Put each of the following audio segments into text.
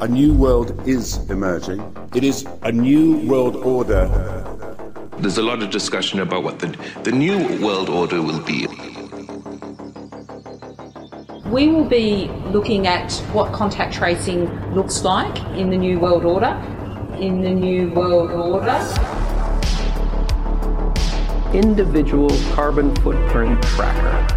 A new world is emerging. It is a new world order. There's a lot of discussion about what the new world order will be. We will be looking at what contact tracing looks like in the new world order. Individual carbon footprint tracker.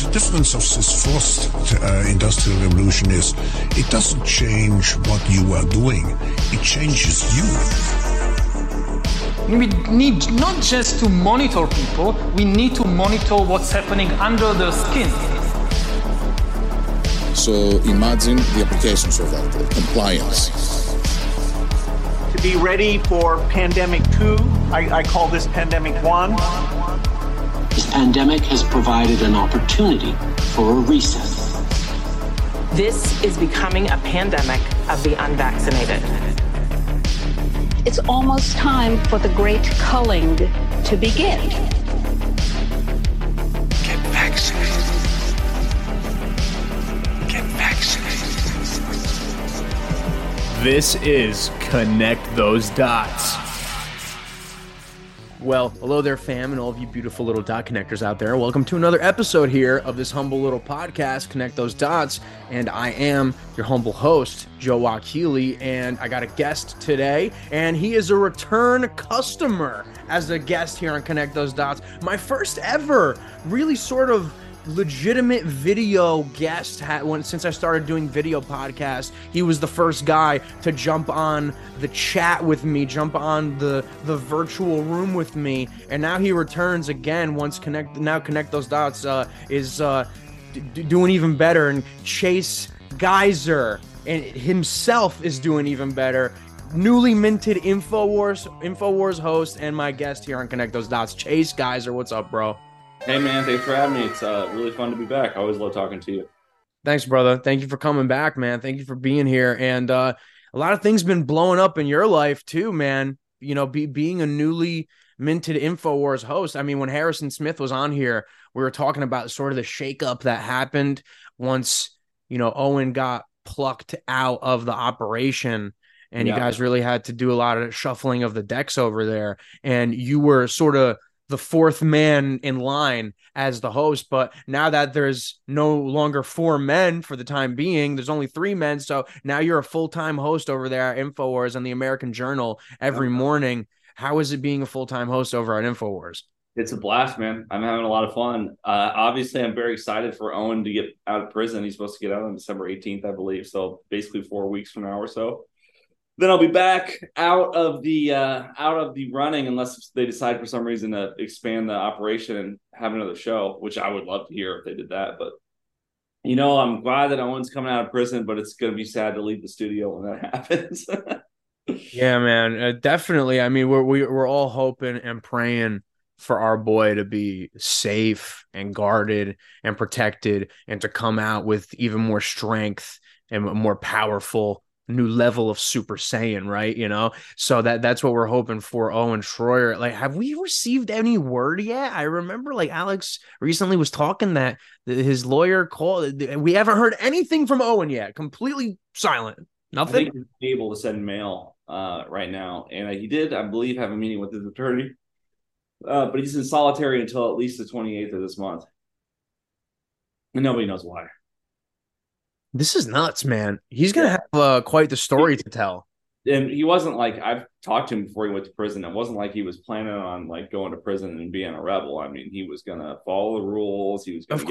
The difference of this fourth industrial revolution is it doesn't change what you are doing, it changes you. We need not just to monitor people, we need to monitor what's happening under their skin. So imagine the applications of that, compliance. To be ready for pandemic 2, I call this pandemic 1. This pandemic has provided an opportunity for a reset. This is becoming a pandemic of the unvaccinated. It's almost time for the great culling to begin. Get vaccinated. Get vaccinated. This is Connect Those Dots. Well, hello there, fam, and all of you beautiful little dot connectors out there. Welcome to another episode here of this humble little podcast, Connect Those Dots, and I am your humble host, Joe Wakili, and I got a guest today, and he is a return customer as a guest here on Connect Those Dots. My first ever really sort of legitimate video guest since I started doing video podcasts. He was the first guy to jump on the chat with me, jump on the virtual room with me, and now he returns again once Connect Those Dots is doing even better, and Chase Geiser and himself is doing even better. Newly minted Infowars host and my guest here on Connect Those Dots, Chase Geiser. What's up, bro? Hey, man, thanks for having me. It's really fun to be back. I always love talking to you. Thanks, brother. Thank you for coming back, man. Thank you for being here. And a lot of things been blowing up in your life, too, man. You know, being a newly minted Infowars host. I mean, when Harrison Smith was on here, we were talking about sort of the shakeup that happened once, you know, Owen got plucked out of the operation. And yeah, you guys really had to do a lot of shuffling of the decks over there. And you were sort of the fourth man in line as the host, but now that there's no longer four men for the time being, there's only three men. So now you're a full-time host over there at Infowars on the American Journal every morning. How is it being a full-time host over at Infowars? It's a blast, man. I'm having a lot of fun. Obviously, I'm very excited for Owen to get out of prison. He's supposed to get out on December 18th, I believe. So basically 4 weeks from now or so. Then I'll be back out of the running unless they decide for some reason to expand the operation and have another show, which I would love to hear if they did that. But, you know, I'm glad that Owen's coming out of prison, but it's going to be sad to leave the studio when that happens. Yeah, man, definitely. I mean, we're all hoping and praying for our boy to be safe and guarded and protected and to come out with even more strength and more powerful new level of Super Saiyan, right? You know, so that's what we're hoping for Owen Troyer. Like, have we received any word yet? I remember like Alex recently was talking that his lawyer called. We haven't heard anything from Owen yet. Completely silent. Nothing. I think he's able to send mail right now. And he did, I believe, have a meeting with his attorney. But he's in solitary until at least the 28th of this month. And nobody knows why. This is nuts, man. He's going to have quite the story to tell. And he wasn't like, I've talked to him before he went to prison. It wasn't like he was planning on like going to prison and being a rebel. I mean, he was going to follow the rules. He was gonna he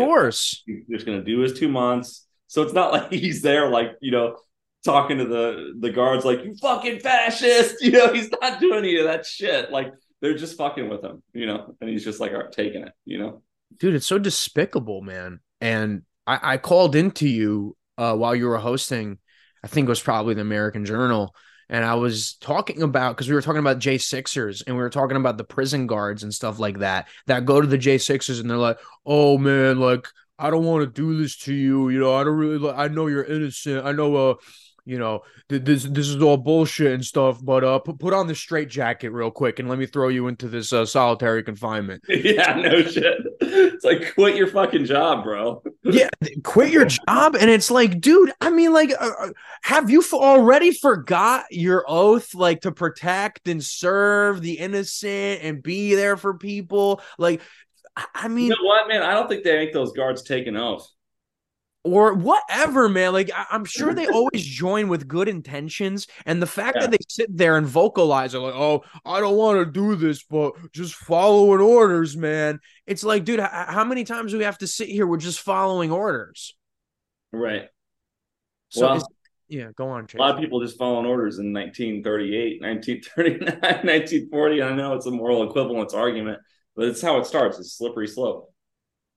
was going to do his 2 months. So it's not like he's there, like, you know, talking to the guards, like, you fucking fascist. You know, he's not doing any of that shit. Like, they're just fucking with him, you know, and he's just like, all right, taking it, you know, dude, it's so despicable, man. And I called into you while you were hosting, I think it was probably the American Journal. And I was talking about, because we were talking about J6ers and we were talking about the prison guards and stuff like that go to the J6ers and they're like, oh man, like, I don't want to do this to you. You know, I don't really, I know you're innocent. I know you know, this is all bullshit and stuff, but put on the straitjacket real quick and let me throw you into this solitary confinement. Yeah, no shit. It's like, quit your fucking job, bro. Yeah, quit your job. And it's like, dude, I mean, like, have you already forgot your oath, like, to protect and serve the innocent and be there for people? Like, I mean, you know what, man? I don't think they make those guards take an oath. Or whatever, man. Like, I'm sure they always join with good intentions. And the fact that they sit there and vocalize are like, oh, I don't want to do this, but just following orders, man. It's like, dude, how many times do we have to sit here? We're just following orders. Right. So, well, go on, Chase. A lot of people just following orders in 1938, 1939, 1940. I know it's a moral equivalence argument, but it's how it starts. It's a slippery slope.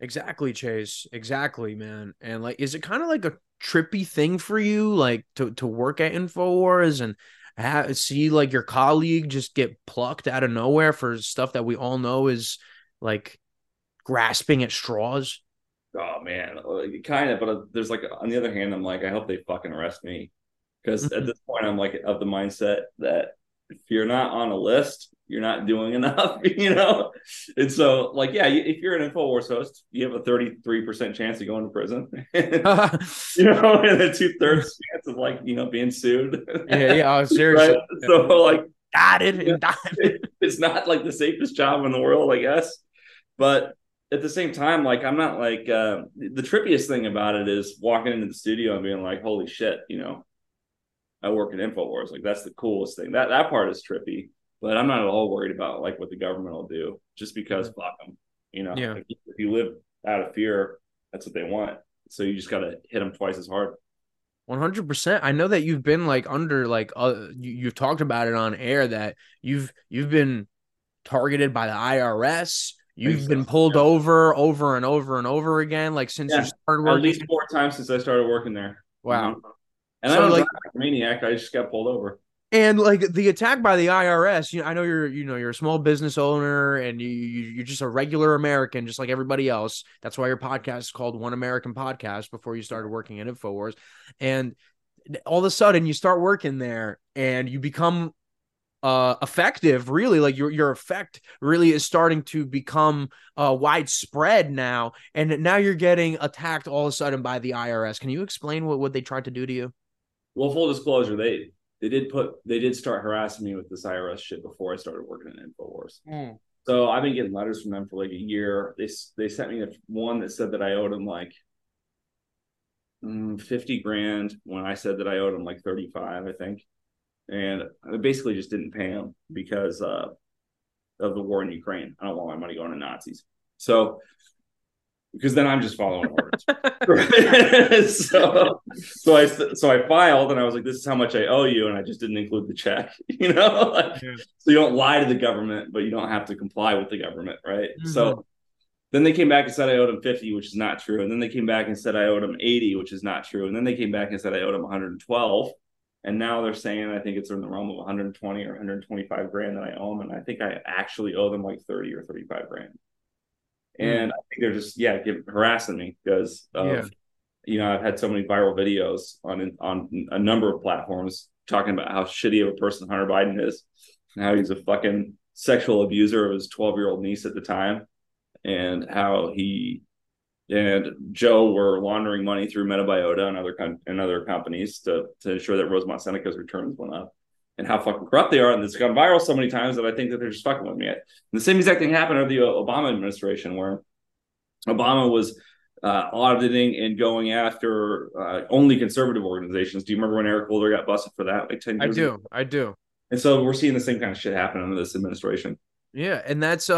Exactly, Chase. Exactly, man. And like, is it kind of like a trippy thing for you, like to work at Infowars and see like your colleague just get plucked out of nowhere for stuff that we all know is like grasping at straws? Oh man, kind of. But there's like, on the other hand, I'm like, I hope they fucking arrest me, because at this point, I'm like of the mindset that if you're not on a list, you're not doing enough, you know? And so, like, yeah, if you're an Infowars host, you have a 33% chance of going to prison, you know, and a 2/3 chance of, like, you know, being sued. Yeah, seriously. Right? Yeah. So, like, got it. You know, it's not, like, the safest job in the world, I guess. But at the same time, like, I'm not, like, the trippiest thing about it is walking into the studio and being like, holy shit, you know, I work at Infowars. Like, that's the coolest thing. That part is trippy. But I'm not at all worried about, like, what the government will do, just because fuck them, you know? Yeah. Like, if you live out of fear, that's what they want. So you just got to hit them twice as hard. 100%. I know that you've been, like, under, like, you've talked about it on air that you've been targeted by the IRS. You've been pulled over and over again, like, since you started working. At least 4 times since I started working there. Wow. You know? And so, I was like a maniac. I just got pulled over. And like the attack by the IRS, you know, I know you're a small business owner and you're just a regular American, just like everybody else. That's why your podcast is called One American Podcast before you started working at Infowars. And all of a sudden you start working there and you become effective, really. Like your effect really is starting to become widespread now. And now you're getting attacked all of a sudden by the IRS. Can you explain what they tried to do to you? Well, full disclosure, they did start harassing me with this IRS shit before I started working at Infowars. So I've been getting letters from them for like a year. They sent me one that said that I owed them like $50,000 when I said that I owed them like $35,000, I think. And I basically just didn't pay them because of the war in Ukraine. I don't want my money going to Nazis. So, because then I'm just following orders. Right? so I filed and I was like, this is how much I owe you. And I just didn't include the check, you know? Like, so you don't lie to the government, but you don't have to comply with the government, right? Mm-hmm. So then they came back and said I owed them $50,000, which is not true. And then they came back and said I owed them $80,000, which is not true. And then they came back and said I owed them $112,000. And now they're saying, I think it's in the realm of $120,000 or $125,000 that I owe them. And I think I actually owe them like $30,000 or $35,000. And I think they're just, harassing me because, you know, I've had so many viral videos on a number of platforms talking about how shitty of a person Hunter Biden is and how he's a fucking sexual abuser of his 12-year-old niece at the time, and how he and Joe were laundering money through Metabiota and other companies to ensure that Rosemont Seneca's returns went up. And how fucking corrupt they are, and it's gone viral so many times that I think that they're just fucking with me. And the same exact thing happened under the Obama administration, where Obama was auditing and going after only conservative organizations. Do you remember when Eric Holder got busted for that? Like 10 years ago? I do. And so we're seeing the same kind of shit happen under this administration. Yeah, and that's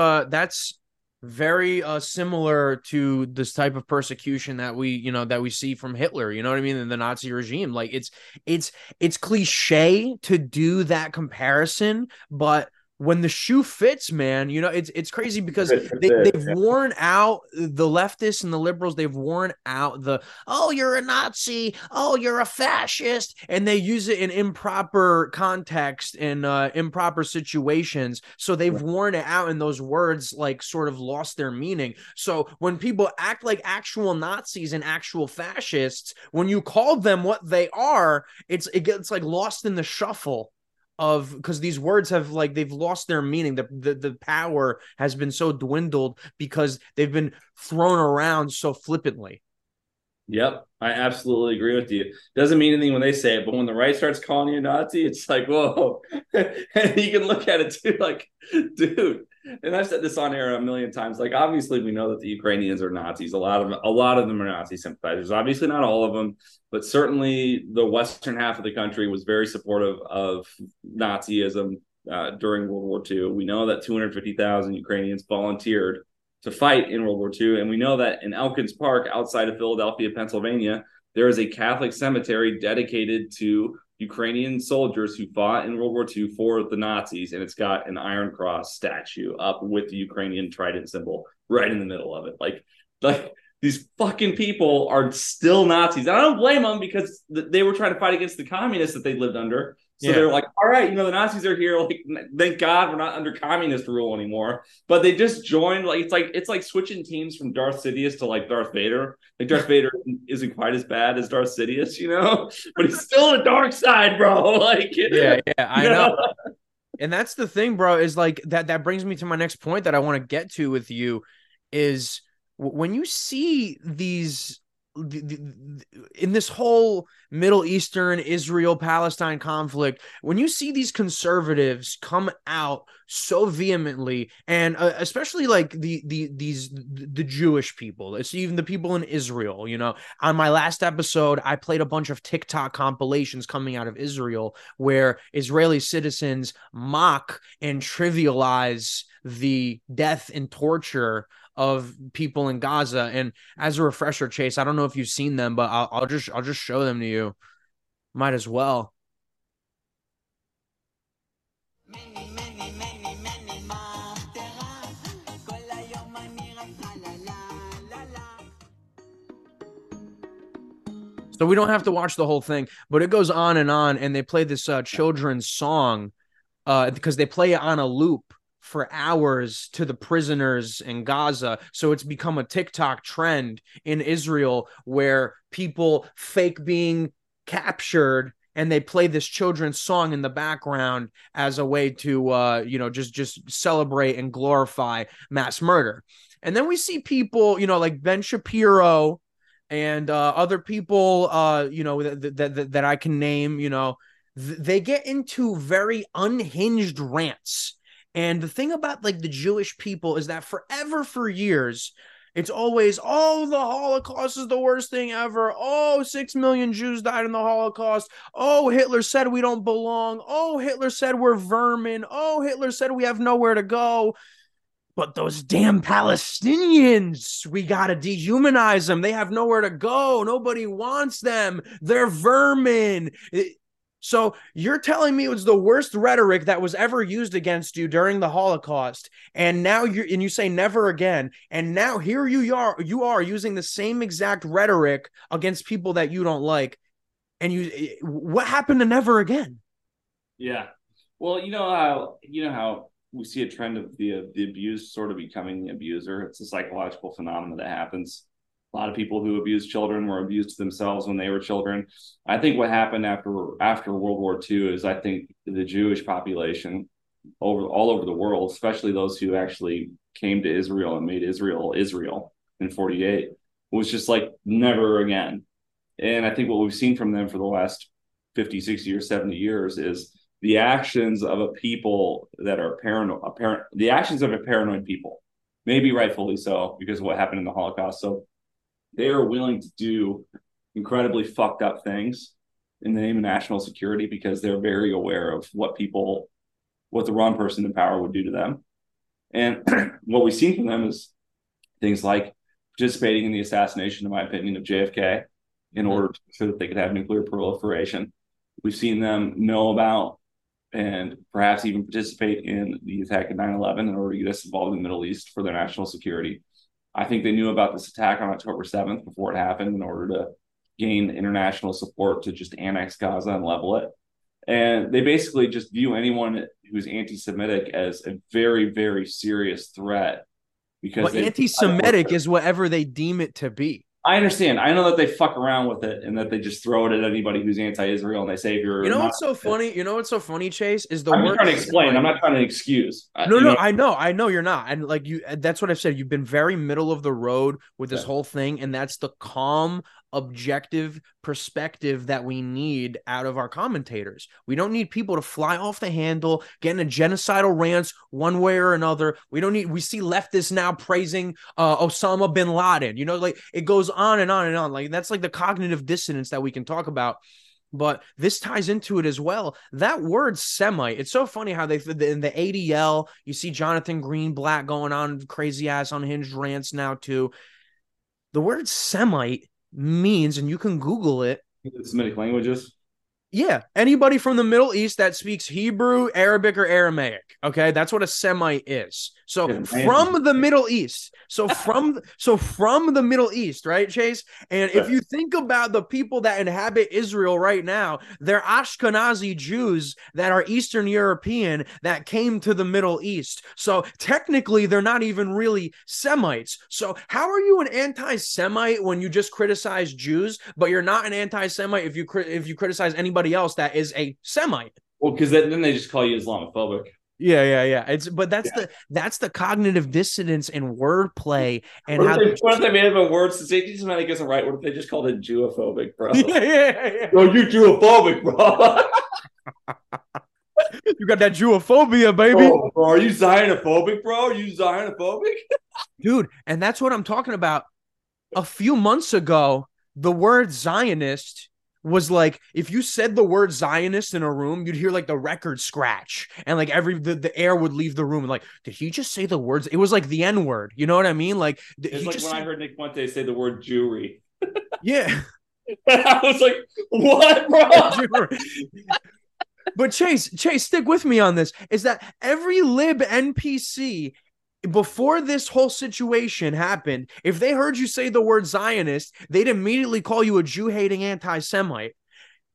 very similar to this type of persecution that we see from Hitler, you know what I mean, in the Nazi regime. Like it's cliche to do that comparison, but when the shoe fits, man, you know, it's crazy because they've worn out the leftists and the liberals. They've worn out the, oh, you're a Nazi. Oh, you're a fascist. And they use it in improper context and improper situations. So they've worn it out, and those words like sort of lost their meaning. So when people act like actual Nazis and actual fascists, when you call them what they are, it gets like lost in the shuffle. Because these words have they've lost their meaning. The power has been so dwindled because they've been thrown around so flippantly. Yep, I absolutely agree with you. Doesn't mean anything when they say it, but when the right starts calling you a Nazi, it's like, whoa. And you can look at it too, like, dude. And I've said this on air a million times. Like, obviously, we know that the Ukrainians are Nazis. A lot of them are Nazi sympathizers. Obviously, not all of them, but certainly the western half of the country was very supportive of Nazism during World War II. We know that 250,000 Ukrainians volunteered to fight in World War II, and we know that in Elkins Park, outside of Philadelphia, Pennsylvania, there is a Catholic cemetery dedicated to Ukrainian soldiers who fought in World War II for the Nazis, and it's got an Iron Cross statue up with the Ukrainian trident symbol right in the middle of it. Like these fucking people are still Nazis. And I don't blame them because they were trying to fight against the communists that they lived under. So yeah. They're like, all right, you know, the Nazis are here. Like, thank God we're not under communist rule anymore. But they just joined. It's like switching teams from Darth Sidious to like Darth Vader. Like Darth Vader isn't quite as bad as Darth Sidious, you know, but he's still on the dark side, bro. Like, I know. And that's the thing, bro, is like that brings me to my next point that I want to get to with you is when you see these. In this whole Middle Eastern, Israel, Palestine conflict, when you see these conservatives come out so vehemently, and especially like the Jewish people, it's even the people in Israel, you know, on my last episode, I played a bunch of TikTok compilations coming out of Israel where Israeli citizens mock and trivialize the death and torture of people in Gaza. And as a refresher, Chase, I don't know if you've seen them, but I'll just show them to you. Might as well. So we don't have to watch the whole thing, but it goes on, and they play this children's song because they play it on a loop for hours to the prisoners in Gaza. So it's become a TikTok trend in Israel where people fake being captured and they play this children's song in the background as a way to, just celebrate and glorify mass murder. And then we see people, you know, like Ben Shapiro and other people, that I can name, you know, they get into very unhinged rants. And the thing about like the Jewish people is that for years, it's always, oh, the Holocaust is the worst thing ever. Oh, 6 million Jews died in the Holocaust. Oh, Hitler said we don't belong. Oh, Hitler said we're vermin. Oh, Hitler said we have nowhere to go. But those damn Palestinians, we got to dehumanize them. They have nowhere to go. Nobody wants them. They're vermin. So you're telling me it was the worst rhetoric that was ever used against you during the Holocaust, and now you say never again, and now here you are using the same exact rhetoric against people that you don't like, and what happened to never again? Yeah, well, you know how we see a trend of the abused sort of becoming the abuser. It's a psychological phenomenon that happens. A lot of people who abuse children were abused themselves when they were children. I think what happened after World War II is I think the Jewish population all over the world, especially those who actually came to Israel and made Israel in 1948, was just like never again. And I think what we've seen from them for the last 50, 60 or 70 years is the actions of a people that are the actions of a paranoid people, maybe rightfully so, because of what happened in the Holocaust. So they are willing to do incredibly fucked up things in the name of national security because they're very aware of what the wrong person in power would do to them. And what we've seen from them is things like participating in the assassination, in my opinion, of JFK in order to make sure that they could have nuclear proliferation. We've seen them know about and perhaps even participate in the attack of 9/11 in order to get us involved in the Middle East for their national security. I think they knew about this attack on October 7th before it happened in order to gain international support to just annex Gaza and level it. And they basically just view anyone who's anti-Semitic as a very, very serious threat. Because anti-Semitic is whatever they deem it to be. I understand. I know that they fuck around with it and that they just throw it at anybody who's anti-Israel and they say, "You're." You know what's so funny? You know what's so funny, Chase, is the word. I'm trying to explain. I'm not trying to excuse. No, I know you're not. And like you, that's what I've said. You've been very middle of the road with this whole thing, and that's the calm, objective perspective that we need out of our commentators. We don't need people to fly off the handle, getting a genocidal rants one way or another. We see leftists now praising Osama bin Laden. You know, like it goes on and on and on. Like that's like the cognitive dissonance that we can talk about. But this ties into it as well. That word Semite, it's so funny how they, in the ADL, you see Jonathan Greenblatt going on crazy ass unhinged rants now too. The word Semite means, and you can Google it, Semitic languages. Yeah, anybody from the Middle East that speaks Hebrew, Arabic, or Aramaic. Okay, that's what a Semite is. So from the Middle East. So from the Middle East, right, Chase? And if you think about the people that inhabit Israel right now, they're Ashkenazi Jews that are Eastern European that came to the Middle East. So technically, they're not even really Semites. So how are you an anti-Semite when you just criticize Jews, but you're not an anti-Semite if you criticize anybody else that is a Semite? Well, because then they just call you Islamophobic. Yeah. That's the cognitive dissonance and wordplay. And what if they made up a word since anti-Semitic isn't right? What if they just called it Jewophobic, bro? Yeah. No, you're Jewophobic, bro. You got that Jewophobia, baby. Oh, bro, are you Zionophobic, bro? Are you Zionophobic? Dude, and that's what I'm talking about. A few months ago, the word Zionist was like, if you said the word Zionist in a room, you'd hear like the record scratch and like the air would leave the room. And like, did he just say the words? It was like the N word. You know what I mean? Like, it's like when I heard Nick Fuentes say the word Jewry. Yeah. I was like, what, bro? But Chase, stick with me on this. Is that every lib NPC before this whole situation happened, if they heard you say the word Zionist, they'd immediately call you a Jew-hating anti-Semite.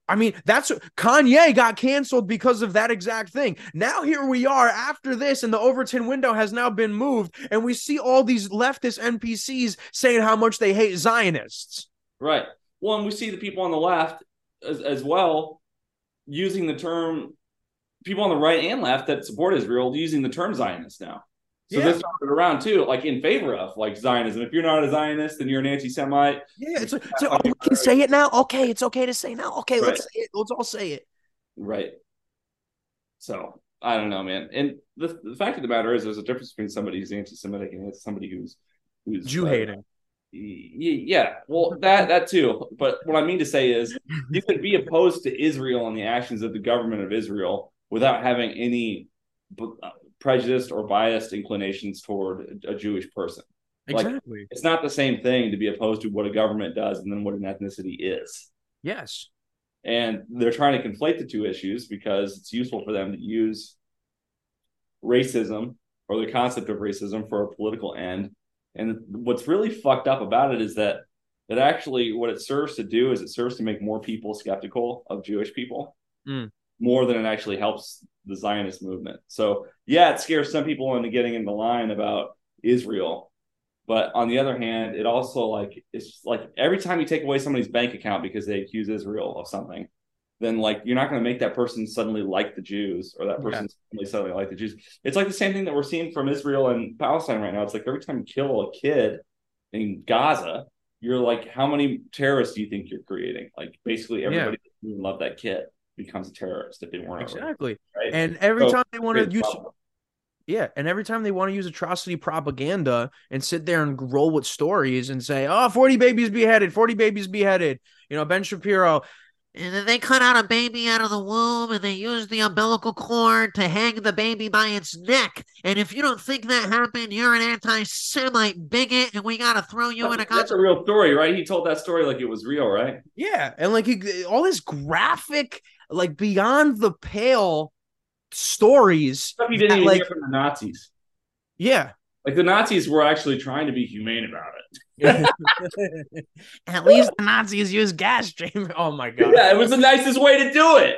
I mean, that's Kanye got canceled because of that exact thing. Now here we are after this, and the Overton window has now been moved, and we see all these leftist NPCs saying how much they hate Zionists. Right. Well, and we see the people on the left as well using the term, people on the right and left that support Israel using the term Zionist now. So this started around too, like in favor of like Zionism. If you're not a Zionist, then you're an anti-Semite. Yeah, it's we can say it now. Okay, it's okay to say now. Okay, right. Let's say it. Let's all say it. Right. So I don't know, man. And the fact of the matter is, there's a difference between somebody who's anti-Semitic and somebody who's Jew hating. Yeah, well, that too. But what I mean to say is, you could be opposed to Israel and the actions of the government of Israel without having any prejudiced or biased inclinations toward a Jewish person. Exactly. Like, it's not the same thing to be opposed to what a government does and then what an ethnicity is. Yes. And they're trying to conflate the two issues because it's useful for them to use racism or the concept of racism for a political end. And what's really fucked up about it is that actually what it serves to do is it serves to make more people skeptical of Jewish people more than it actually helps the Zionist movement. So yeah, it scares some people into getting in the line about Israel, but on the other hand, it also like it's like every time you take away somebody's bank account because they accuse Israel of something, then like you're not going to make that person suddenly like the Jews or that person suddenly like the Jews. It's like the same thing that we're seeing from Israel and Palestine right now. It's like every time you kill a kid in Gaza, you're like, how many terrorists do you think you're creating? Like basically everybody doesn't love that kid becomes a terrorist if they weren't exactly over, right? And every time they want to use atrocity propaganda and sit there and roll with stories and say, oh, 40 babies beheaded, you know, Ben Shapiro, and then they cut out a baby out of the womb and they use the umbilical cord to hang the baby by its neck, and if you don't think that happened, you're an anti-Semite bigot and we gotta throw you in a That's a real story, right? He told that story like it was real, right? Yeah. And like all this graphic, like beyond the pale stories. Stuff you didn't even hear from the Nazis. Yeah. Like the Nazis were actually trying to be humane about it. At least the Nazis used gas chamber. Oh my God. Yeah, it was the nicest way to do it.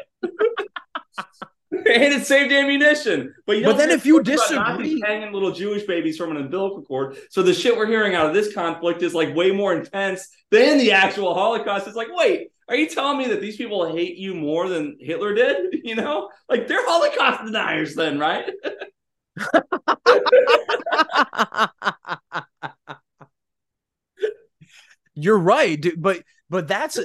And it saved ammunition. But then if you disagree, hanging little Jewish babies from an umbilical cord. So the shit we're hearing out of this conflict is like way more intense than the actual Holocaust. It's like, wait, are you telling me that these people hate you more than Hitler did? You know, like they're Holocaust deniers then, right? You're right, dude, but that's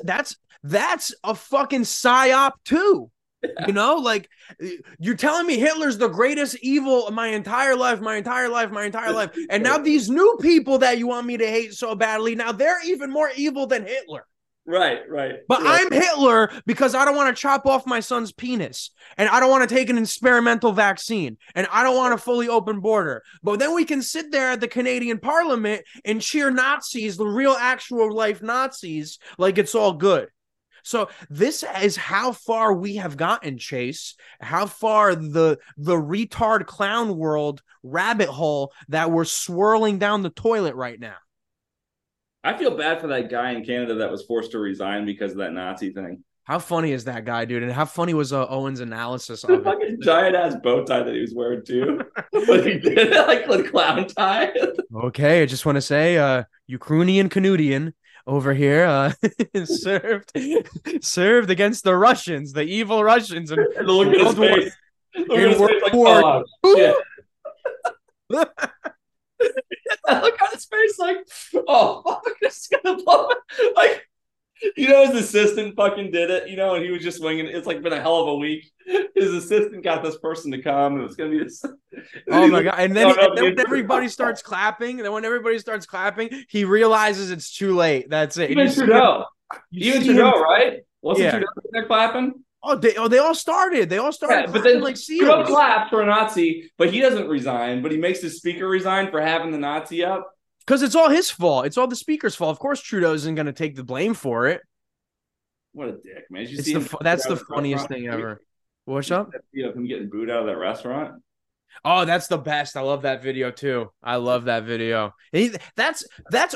a fucking psyop too. Yeah. You know, like you're telling me Hitler's the greatest evil of my entire life, and now these new people that you want me to hate so badly, now they're even more evil than Hitler. Right. But yeah. I'm Hitler because I don't want to chop off my son's penis, and I don't want to take an experimental vaccine, and I don't want a fully open border. But then we can sit there at the Canadian Parliament and cheer Nazis, the real actual life Nazis, like it's all good. So this is how far we have gotten, Chase, how far the retard clown world rabbit hole that we're swirling down the toilet right now. I feel bad for that guy in Canada that was forced to resign because of that Nazi thing. How funny is that guy, dude? And how funny was Owen's analysis on the fucking giant-ass bow tie that he was wearing, too? But he did it like with clown tie. Okay, I just want to say, Ukrainian Canadian over here served against the Russians, the evil Russians. And look at his face. Look at his face. I look on his face like, oh, fuck, this is gonna blow it. Like, you know, his assistant fucking did it, you know, and he was just winging it. It's like been a hell of a week. His assistant got this person to come, and it's gonna be this. Oh my God. And then everybody starts clapping. And then when everybody starts clapping, he realizes it's too late. That's it. Even Trudeau. Even Trudeau, right? Wasn't Trudeau clapping? Oh, they all started. Yeah, but then like Trudeau clapped for a Nazi, but he doesn't resign. But he makes the speaker resign for having the Nazi up because it's all his fault. It's all the speaker's fault. Of course, Trudeau isn't going to take the blame for it. What a dick, man! That's the funniest thing ever. What's up? Video of him getting booed out of that restaurant. Oh, that's the best. I love that video too. I love that video. That's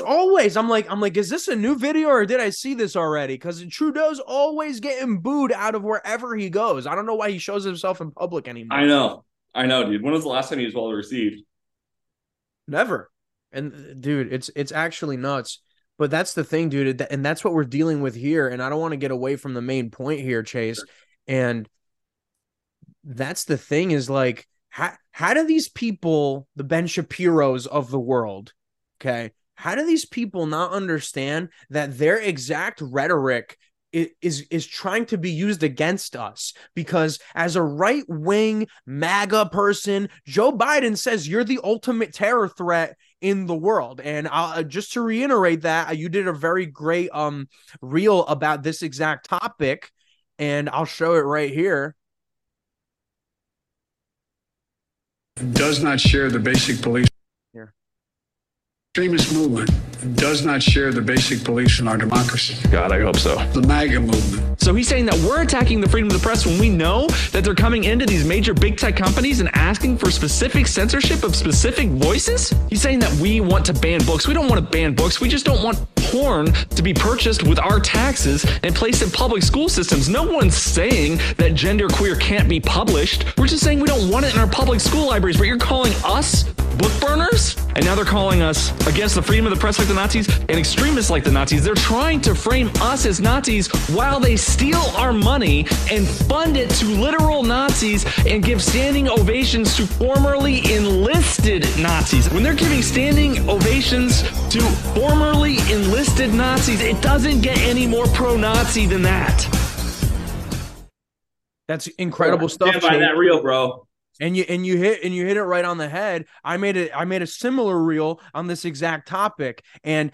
always, I'm like, is this a new video or did I see this already? Because Trudeau's always getting booed out of wherever he goes. I don't know why he shows himself in public anymore. I know, dude. When was the last time he was well received? Never. And dude, it's actually nuts. But that's the thing, dude. And that's what we're dealing with here. And I don't want to get away from the main point here, Chase. Sure. And that's the thing is like, how do these people, the Ben Shapiros of the world, okay, how do these people not understand that their exact rhetoric is trying to be used against us? Because as a right-wing MAGA person, Joe Biden says you're the ultimate terror threat in the world. And just to reiterate that, you did a very great reel about this exact topic, and I'll show it right here. Does not share the basic beliefs. Here. Extremist movement does not share the basic beliefs in our democracy. God, I hope so. The MAGA movement. So he's saying that we're attacking the freedom of the press when we know that they're coming into these major big tech companies and asking for specific censorship of specific voices? He's saying that we want to ban books. We don't want to ban books. We just don't want porn to be purchased with our taxes and placed in public school systems. No one's saying that genderqueer can't be published. We're just saying we don't want it in our public school libraries, but you're calling us book burners? And now they're calling us against the freedom of the press like the Nazis and extremists like the Nazis. They're trying to frame us as Nazis while they steal our money and fund it to literal Nazis and give standing ovations to formerly enlisted Nazis. When they're giving standing ovations to formerly enlisted Nazis, it doesn't get any more pro-Nazi than that. That's incredible stuff. Damn, that real, bro. And you hit it right on the head. I made a similar reel on this exact topic. And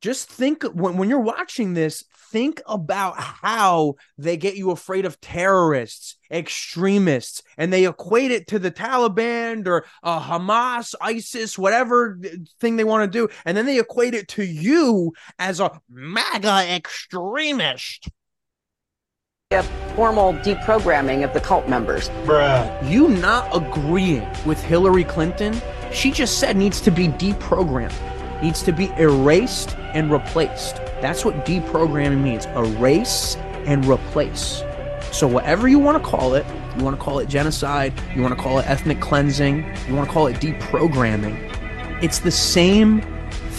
just think when you're watching this, think about how they get you afraid of terrorists, extremists, and they equate it to the Taliban or Hamas, ISIS, whatever thing they want to do. And then they equate it to you as a MAGA extremist. a formal deprogramming of the cult members. Bruh. You not agreeing with Hillary Clinton, she just said needs to be deprogrammed, needs to be erased and replaced. That's what deprogramming means, erase and replace. So whatever you want to call it, you want to call it genocide, you want to call it ethnic cleansing, you want to call it deprogramming, it's the same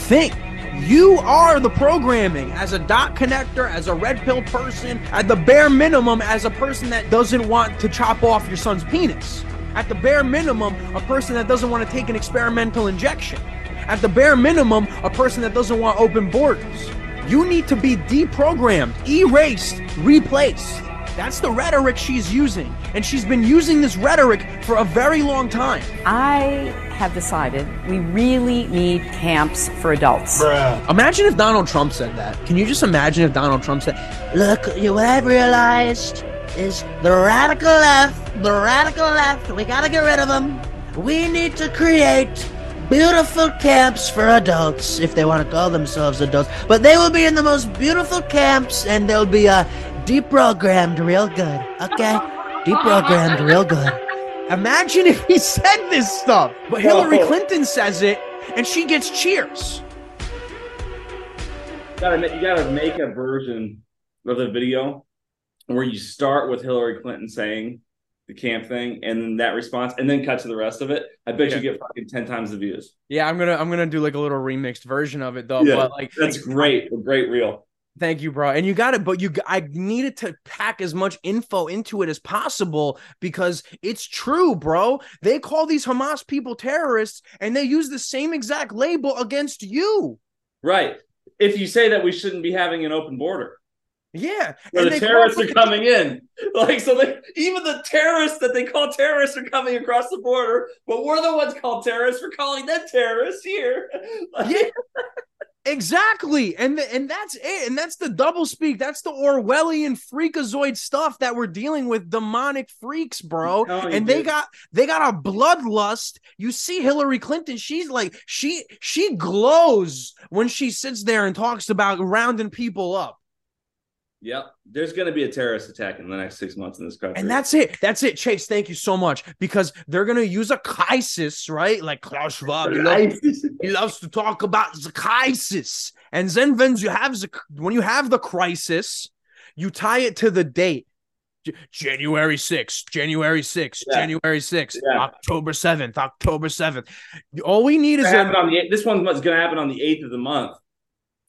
thing. You are the programming as a dot connector, as a red pill person, at the bare minimum, as a person that doesn't want to chop off your son's penis. At the bare minimum, a person that doesn't want to take an experimental injection. At the bare minimum, a person that doesn't want open borders. You need to be deprogrammed, erased, replaced. That's the rhetoric she's using. And she's been using this rhetoric for a very long time. I have decided we really need camps for adults. Bruh. Imagine if Donald Trump said that. Can you just imagine if Donald Trump said, look, what I've realized is the radical left, we gotta get rid of them. We need to create beautiful camps for adults, if they want to call themselves adults. But they will be in the most beautiful camps, and they'll be deprogrammed real good. Okay? Deprogrammed real good. Imagine if he said this stuff. But Hillary Clinton says it, and she gets cheers. You gotta make a version of the video where you start with Hillary Clinton saying the camp thing, and then that response, and then cut to the rest of it. I bet you get fucking 10 times the views. Yeah, I'm gonna do like a little remixed version of it though. Yeah, but like that's great. A great reel. Thank you, bro. And you got it, but I needed to pack as much info into it as possible because it's true, bro. They call these Hamas people terrorists, and they use the same exact label against you. Right. If you say that we shouldn't be having an open border. Yeah. Where the terrorists are coming in. Like, so even the terrorists that they call terrorists are coming across the border, but we're the ones called terrorists. We're calling them terrorists here. Yeah. Exactly. And that's it. And that's the doublespeak. That's the Orwellian freakazoid stuff that we're dealing with. Demonic freaks, bro. And they got a bloodlust. You see Hillary Clinton, she's like, she glows when she sits there and talks about rounding people up. Yep. There's going to be a terrorist attack in the next 6 months in this country. And that's it. That's it, Chase. Thank you so much. Because they're going to use a crisis, right? Like Klaus Schwab. He loves to talk about the crisis. And then when you have the crisis, you tie it to the date. January 6th, yeah. January 6th, yeah. October 7th. All we need is... This one's going to happen on the 8th of the month.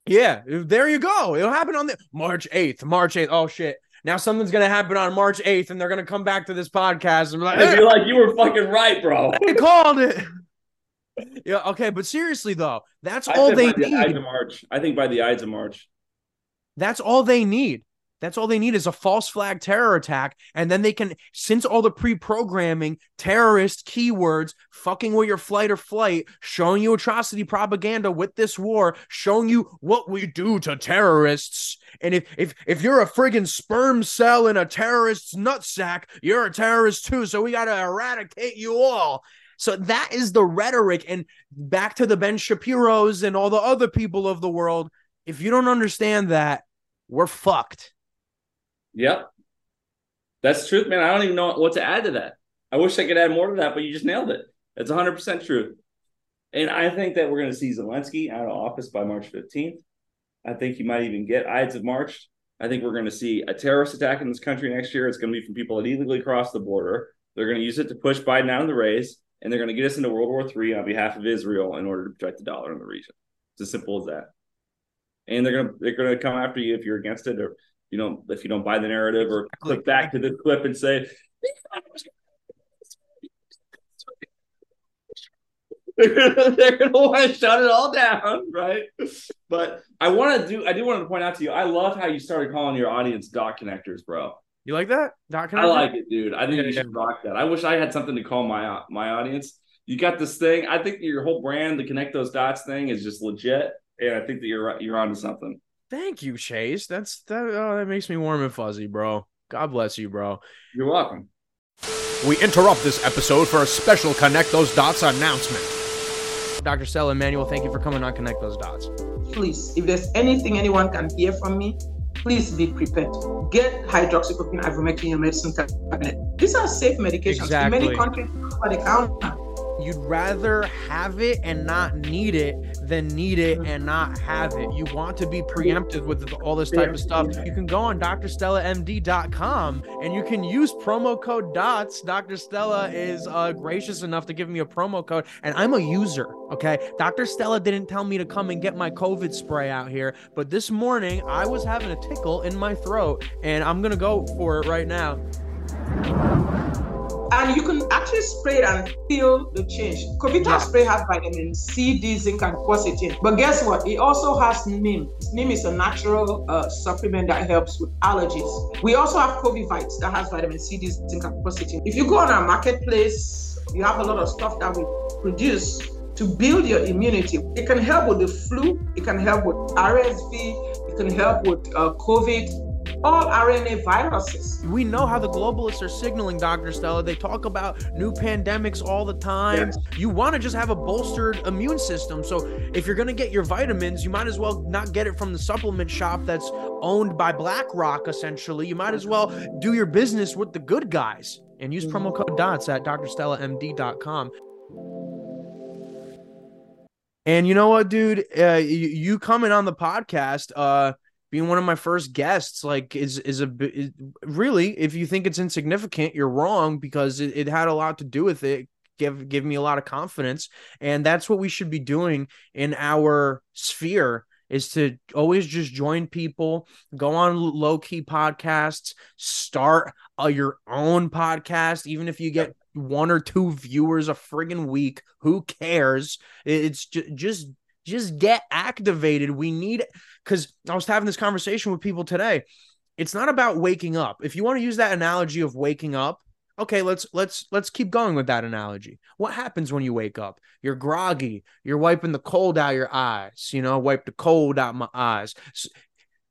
Yeah, there you go. It'll happen on the March 8th. Oh, shit. Now something's going to happen on March 8th, and they're going to come back to this podcast and be like, hey, you were fucking right, bro. They called it. Yeah, okay, but seriously, though, that's all they need. I think by the Ides of March. That's all they need. That's all they need is a false flag terror attack. And then they can, since all the pre-programming, terrorist keywords, fucking with your flight or flight, showing you atrocity propaganda with this war, showing you what we do to terrorists. And if you're a friggin' sperm cell in a terrorist's nutsack, you're a terrorist too. So we got to eradicate you all. So that is the rhetoric. And back to the Ben Shapiros and all the other people of the world. If you don't understand that, we're fucked. Yep. That's truth, man. I don't even know what to add to that. I wish I could add more to that, but you just nailed it. That's 100% truth. And I think that we're going to see Zelensky out of office by March 15th. I think you might even get Ides of March. I think we're going to see a terrorist attack in this country next year. It's going to be from people that illegally crossed the border. They're going to use it to push Biden out of the race, and they're going to get us into World War III on behalf of Israel in order to protect the dollar in the region. It's as simple as that. And they're going to come after you if you're against it, or if you don't buy the narrative or click back to the clip and say, they're going to want to shut it all down, right? But I do want to point out to you, I love how you started calling your audience dot connectors, bro. You like that? Dot connectors? I like it, dude. I think you should rock that. I wish I had something to call my audience. You got this thing. I think your whole brand, the Connect Those Dots thing, is just legit. And I think that you're onto something. Thank you, Chase. That makes me warm and fuzzy, bro. God bless you, bro. You're welcome. We interrupt this episode for a special Connect Those Dots announcement. Dr. Stella Emanuel, thank you for coming on Connect Those Dots. Please, if there's anything anyone can hear from me, please be prepared. Get hydroxychloroquine, ivermectin in your medicine cabinet. These are safe medications. Exactly. In many countries, they count. You'd rather have it and not need it than need it and not have it. You want to be preemptive with all this type of stuff. You can go on drstellamd.com and you can use promo code DOTS. Dr. Stella is gracious enough to give me a promo code, and I'm a user, okay? Dr. Stella didn't tell me to come and get my COVID spray out here, but this morning I was having a tickle in my throat, and I'm going to go for it right now. And you can actually spray it and feel the change. Covita spray has vitamin C, D, zinc, and quercetin. But guess what? It also has neem. Neem is a natural supplement that helps with allergies. We also have Covivites that has vitamin C, D, zinc, and quercetin. If you go on our marketplace, you have a lot of stuff that we produce to build your immunity. It can help with the flu. It can help with RSV. It can help with COVID. All RNA viruses. We know how the globalists are signaling, Dr. Stella. They talk about new pandemics all the time. Yes. You want to just have a bolstered immune system. So if you're going to get your vitamins, you might as well not get it from the supplement shop that's owned by BlackRock, essentially. You might as well do your business with the good guys and use promo code DOTS at drstellamd.com. And you know what, dude? You coming on the podcast... being one of my first guests, like, is really, if you think it's insignificant, you're wrong, because it had a lot to do with it. Give me a lot of confidence, and that's what we should be doing in our sphere, is to always just join people, go on low-key podcasts, start your own podcast, even if you get one or two viewers a friggin' week, who cares? It's just get activated. We need, because I was having this conversation with people today. It's not about waking up. If you want to use that analogy of waking up, okay, let's keep going with that analogy. What happens when you wake up? You're groggy. You're wiping the cold out of your eyes. You know, wipe the cold out my eyes.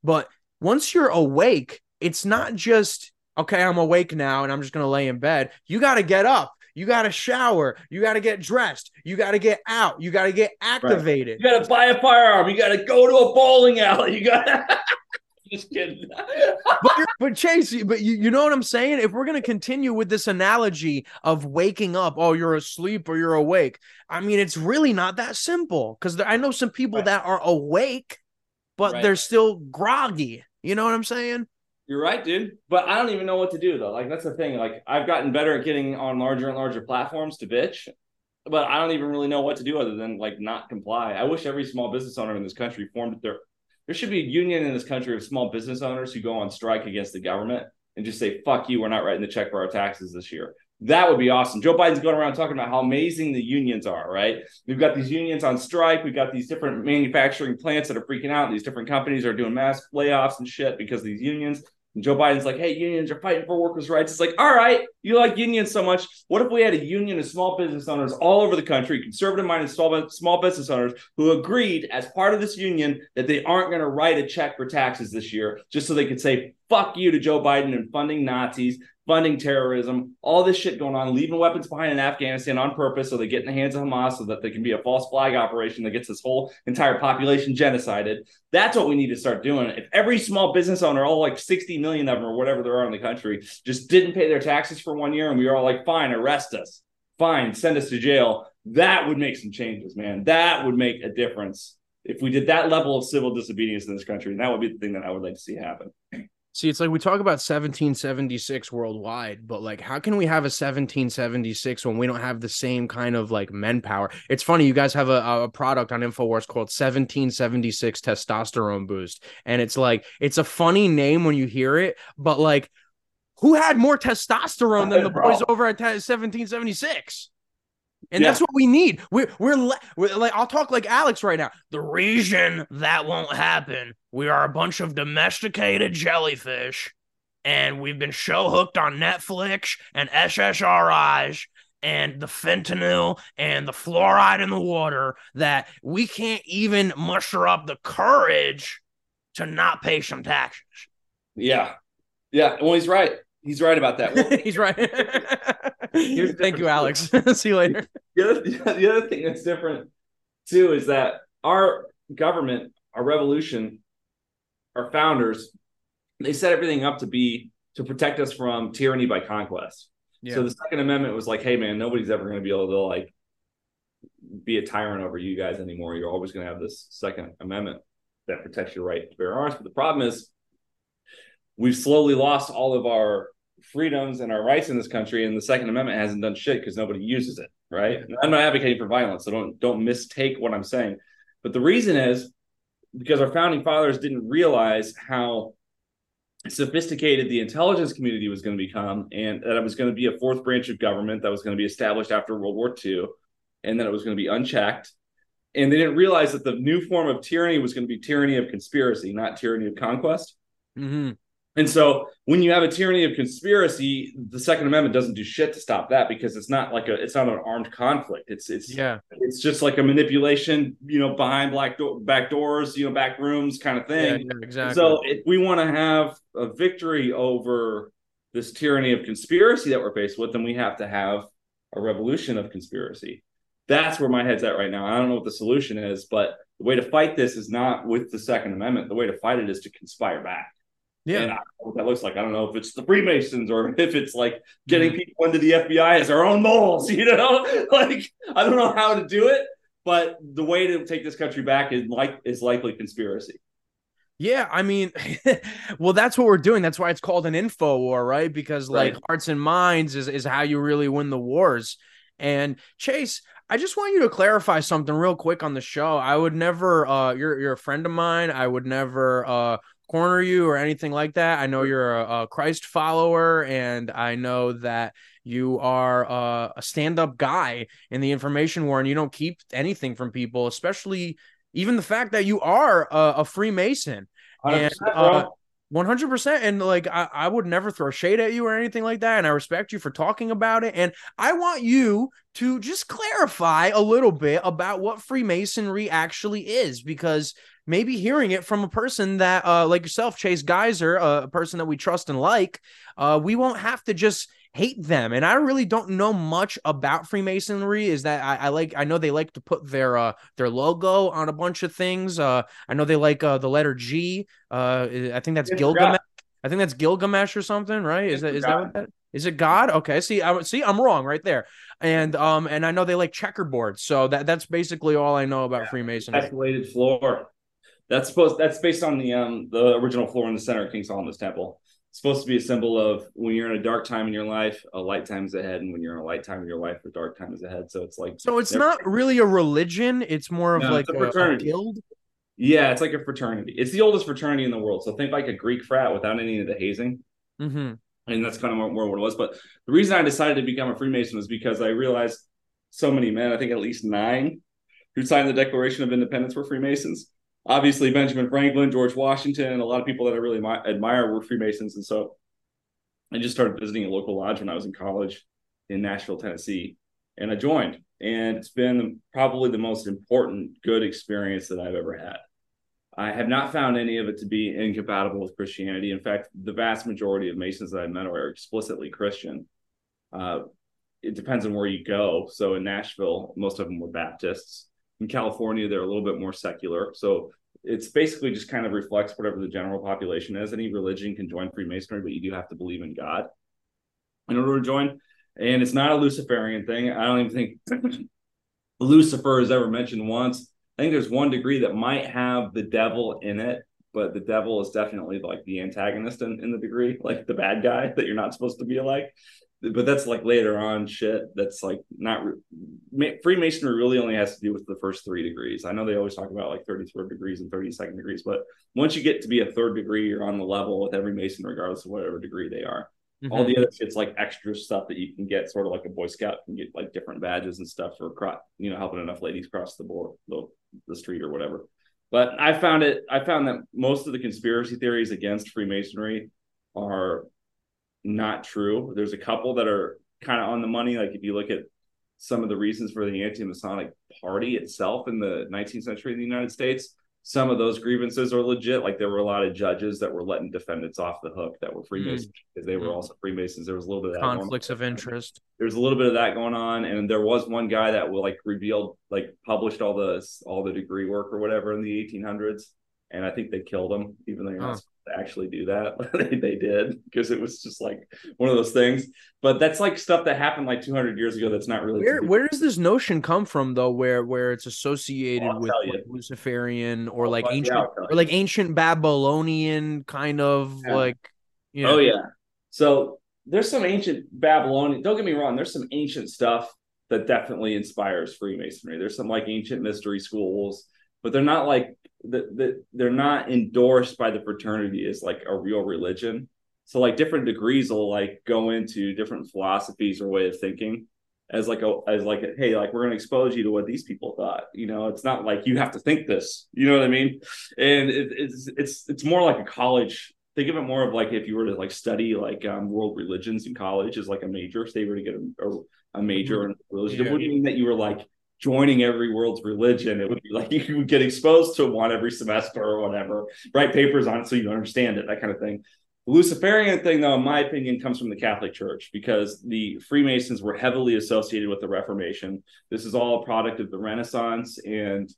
But once you're awake, it's not just, okay, I'm awake now and I'm just going to lay in bed. You got to get up. You got to shower. You got to get dressed. You got to get out. You got to get activated. Right. You got to buy a firearm. You got to go to a bowling alley. You got to... Just kidding. But Chase, but you know what I'm saying? If we're going to continue with this analogy of waking up, oh, you're asleep or you're awake. I mean, it's really not that simple, because I know some people that are awake, but they're still groggy. You know what I'm saying? You're right, dude. But I don't even know what to do, though. Like, that's the thing. Like, I've gotten better at getting on larger and larger platforms to bitch, but I don't even really know what to do other than, like, not comply. I wish every small business owner in this country formed their... There should be a union in this country of small business owners who go on strike against the government and just say, fuck you, we're not writing the check for our taxes this year. That would be awesome. Joe Biden's going around talking about how amazing the unions are, right? We've got these unions on strike. We've got these different manufacturing plants that are freaking out. These different companies are doing mass layoffs and shit because of these unions. And Joe Biden's like, hey, unions are fighting for workers' rights. It's like, all right, you like unions so much. What if we had a union of small business owners all over the country, conservative-minded small business owners, who agreed as part of this union that they aren't going to write a check for taxes this year, just so they could say, fuck you to Joe Biden and funding Nazis, funding terrorism, all this shit going on, leaving weapons behind in Afghanistan on purpose so they get in the hands of Hamas so that they can be a false flag operation that gets this whole entire population genocided. That's what we need to start doing. If every small business owner, all like 60 million of them or whatever there are in the country, just didn't pay their taxes for 1 year and we were all like, fine, arrest us, fine, send us to jail, that would make some changes, man. That would make a difference. If we did that level of civil disobedience in this country, that would be the thing that I would like to see happen. See, it's like we talk about 1776 worldwide, but like, how can we have a 1776 when we don't have the same kind of like men power? It's funny, you guys have a product on Infowars called 1776 Testosterone Boost. And it's like, it's a funny name when you hear it, but like, who had more testosterone than the boys over at 1776? And that's what we need. We're like, I'll talk like Alex right now. The reason that won't happen, we are a bunch of domesticated jellyfish, and we've been show hooked on Netflix and SSRIs and the fentanyl and the fluoride in the water that we can't even muster up the courage to not pay some taxes. Yeah. Yeah. Well, he's right. He's right about that. Well, he's right. Thank you, Alex. See you later. The other thing that's different, too, is that our government, our revolution, our founders they set everything up to be to protect us from tyranny by conquest. Yeah. So the Second Amendment was like, hey, man, nobody's ever going to be able to like be a tyrant over you guys anymore. You're always going to have this Second Amendment that protects your right to bear arms. But the problem is we've slowly lost all of our freedoms and our rights in this country, and the Second Amendment hasn't done shit because nobody uses it, right? And I'm not advocating for violence, so don't mistake what I'm saying. But the reason is because our founding fathers didn't realize how sophisticated the intelligence community was going to become, and that it was going to be a fourth branch of government that was going to be established after World War II, and that it was going to be unchecked. And they didn't realize that the new form of tyranny was going to be tyranny of conspiracy, not tyranny of conquest. Mm-hmm. And so when you have a tyranny of conspiracy, the Second Amendment doesn't do shit to stop that, because it's not like it's not an armed conflict. It's just like a manipulation, behind back doors, back rooms kind of thing. Yeah, exactly. So if we want to have a victory over this tyranny of conspiracy that we're faced with, then we have to have a revolution of conspiracy. That's where my head's at right now. I don't know what the solution is, but the way to fight this is not with the Second Amendment. The way to fight it is to conspire back. Yeah, and I don't know what that looks like. I don't know if it's the Freemasons or if it's like getting people into the FBI as our own moles, Like, I don't know how to do it, but the way to take this country back is likely conspiracy. Yeah, I mean, well, that's what we're doing. That's why it's called an info war, right? Because like hearts and minds is how you really win the wars. And Chase, I just want you to clarify something real quick on the show. I would never, you're a friend of mine. I would never, corner you or anything like that. I know you're a Christ follower, and I know that you are a stand-up guy in the information war, and you don't keep anything from people, especially even the fact that you are a Freemason. 100%, and, 100%. And like, I would never throw shade at you or anything like that. And I respect you for talking about it. And I want you to just clarify a little bit about what Freemasonry actually is, because maybe hearing it from a person that like yourself, Chase Geiser, a person that we trust and like, we won't have to just hate them. And I really don't know much about Freemasonry. Is that I know they like to put their logo on a bunch of things. I know they like the letter G. I think that's Gilgamesh. I think that's Gilgamesh or something, right? Is that what that is? It God? Okay. I'm wrong right there. And I know they like checkerboards. So that's basically all I know about Freemasonry. That's weighted floor. That's based on the original floor in the center of King Solomon's Temple. It's supposed to be a symbol of when you're in a dark time in your life, a light time is ahead, and when you're in a light time in your life, a dark time is ahead. So it's like, so it's not really a religion. It's more of like a fraternity. A guild. Yeah, it's like a fraternity. It's the oldest fraternity in the world. So think like a Greek frat without any of the hazing. Mm-hmm. And that's kind of more what it was. But the reason I decided to become a Freemason was because I realized so many men, I think at least 9, who signed the Declaration of Independence were Freemasons. Obviously, Benjamin Franklin, George Washington, and a lot of people that I really admire were Freemasons. And so I just started visiting a local lodge when I was in college in Nashville, Tennessee, and I joined. And it's been probably the most important good experience that I've ever had. I have not found any of it to be incompatible with Christianity. In fact, the vast majority of Masons that I've met are explicitly Christian. It depends on where you go. So in Nashville, most of them were Baptists. In California, they're a little bit more secular. So it's basically just kind of reflects whatever the general population is. Any religion can join Freemasonry, but you do have to believe in God in order to join. And it's not a Luciferian thing. I don't even think Lucifer is ever mentioned once. I think there's one degree that might have the devil in it, but the devil is definitely like the antagonist in the degree, like the bad guy that you're not supposed to be like. But that's like later on shit. That's like not Freemasonry really only has to do with the first 3 degrees. I know they always talk about like 33rd degrees and 32nd degrees, but once you get to be a 3rd degree, you're on the level with every Mason, regardless of whatever degree they are. Mm-hmm. All the other shit's like extra stuff that you can get, sort of like a Boy Scout can get like different badges and stuff for helping enough ladies cross the board, the street or whatever. But I found that most of the conspiracy theories against Freemasonry are not true. There's a couple that are kind of on the money. Like if you look at some of the reasons for the anti-Masonic party itself in the 19th century in the United States, some of those grievances are legit. Like there were a lot of judges that were letting defendants off the hook that were Freemasons because they were also Freemasons. There was a little bit of that conflicts of interest. There's a little bit of that going on, and there was one guy that will like revealed, like published all the degree work or whatever in the 1800s, and I think they killed him, even though you're not supposed actually do that, but they did, because it was just like one of those things. But that's like stuff that happened like 200 years ago. That's not really where does this notion come from, though, where it's associated with like Luciferian or like ancient or like ancient Babylonian kind of like, you know. So there's some ancient Babylonian, don't get me wrong, there's some ancient stuff that definitely inspires Freemasonry. There's some like ancient mystery schools, but they're not like they're not endorsed by the fraternity as like a real religion. So like different degrees will like go into different philosophies or way of thinking as like hey, like, we're going to expose you to what these people thought, you know. It's not like you have to think this, you know what I mean? And it's more like a college. Think of it more of like if you were to like study like world religions in college as like a major, say you were to get a major in religion, it wouldn't mean that you were like joining every world's religion. It would be like you would get exposed to one every semester or whatever, write papers on it so you understand it, that kind of thing. The Luciferian thing, though, in my opinion, comes from the Catholic Church, because the Freemasons were heavily associated with the Reformation. This is all a product of the Renaissance and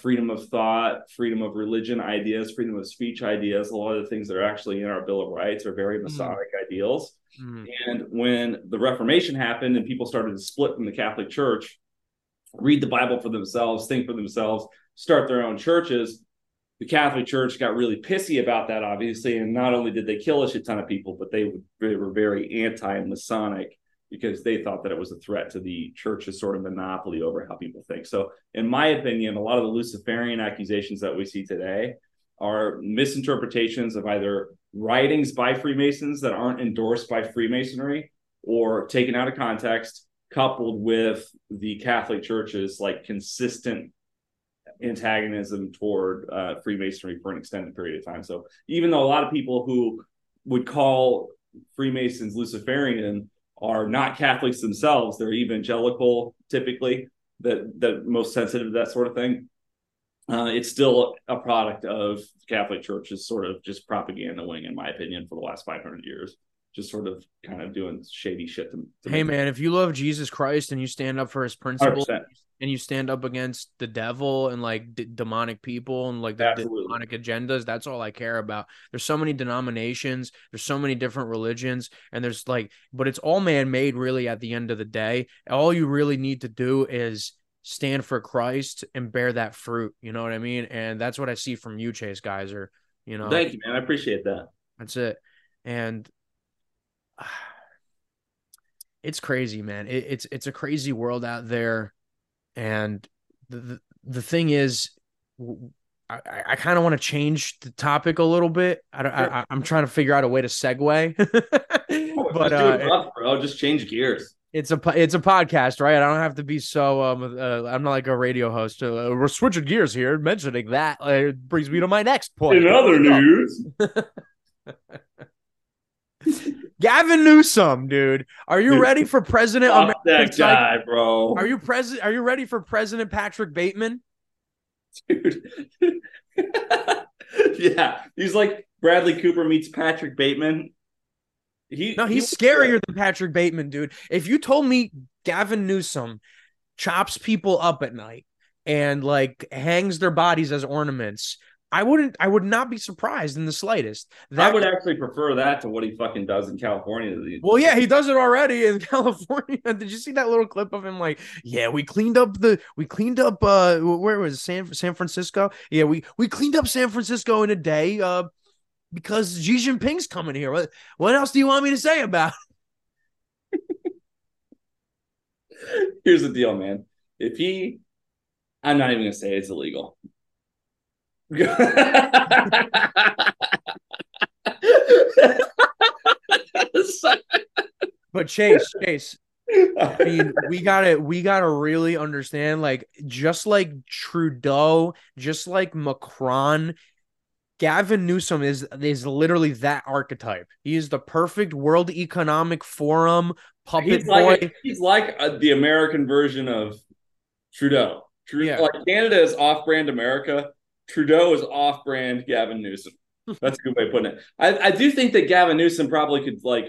freedom of thought, freedom of religion ideas, freedom of speech ideas. A lot of the things that are actually in our Bill of Rights are very Masonic ideals. And when the Reformation happened and people started to split from the Catholic Church, read the Bible for themselves, think for themselves, start their own churches, the Catholic Church got really pissy about that, obviously. And not only did they kill a shit ton of people, but they were very anti-Masonic, because they thought that it was a threat to the church's sort of monopoly over how people think. So in my opinion, a lot of the Luciferian accusations that we see today are misinterpretations of either writings by Freemasons that aren't endorsed by Freemasonry or taken out of context, coupled with the Catholic Church's like consistent antagonism toward Freemasonry for an extended period of time. So even though a lot of people who would call Freemasons Luciferian are not Catholics themselves, they're evangelical typically, that most sensitive to that sort of thing. It's still a product of the Catholic Church's sort of just propaganda wing, in my opinion, for the last 500 years. Just sort of kind of doing shady shit. Hey, man, if you love Jesus Christ and you stand up for his principles 100%. And you stand up against the devil and like demonic people and like the demonic agendas, that's all I care about. There's so many denominations. There's so many different religions. And there's like, but it's all man-made really at the end of the day. All you really need to do is stand for Christ and bear that fruit. You know what I mean? And that's what I see from you, Chase Geiser. You know, thank you, man. I appreciate that. That's it. And it's crazy, man. It's a crazy world out there. And the thing is, I kind of want to change the topic a little bit. I'm trying to figure out a way to segue. But I'll just change gears. It's a podcast, right? I don't have to be so I'm not like a radio host. We're switching gears here. Mentioning that brings me to my next point. In other news. Gavin Newsom, dude, are you ready for President? That guy, bro. Are you ready for President Patrick Bateman? Dude, yeah, he's like Bradley Cooper meets Patrick Bateman. He's scarier than Patrick Bateman, dude. If you told me Gavin Newsom chops people up at night and like hangs their bodies as ornaments, I would not be surprised in the slightest. I would actually prefer that to what he fucking does in California. Well, yeah, he does it already in California. Did you see that little clip of him? Like, yeah, we cleaned up. Where was it? San Francisco? Yeah, we cleaned up San Francisco in a day. Because Xi Jinping's coming here. What else do you want me to say about it? Here's the deal, man. I'm not even gonna say it's illegal. But Chase, I mean, we gotta really understand, like, just like Trudeau, just like Macron, Gavin Newsom is literally that archetype. He is the perfect World Economic Forum puppet boy. He's like the American version of Trudeau. Like, Canada is off-brand America. Trudeau is off-brand Gavin Newsom. That's a good way of putting it. I do think that Gavin Newsom probably could like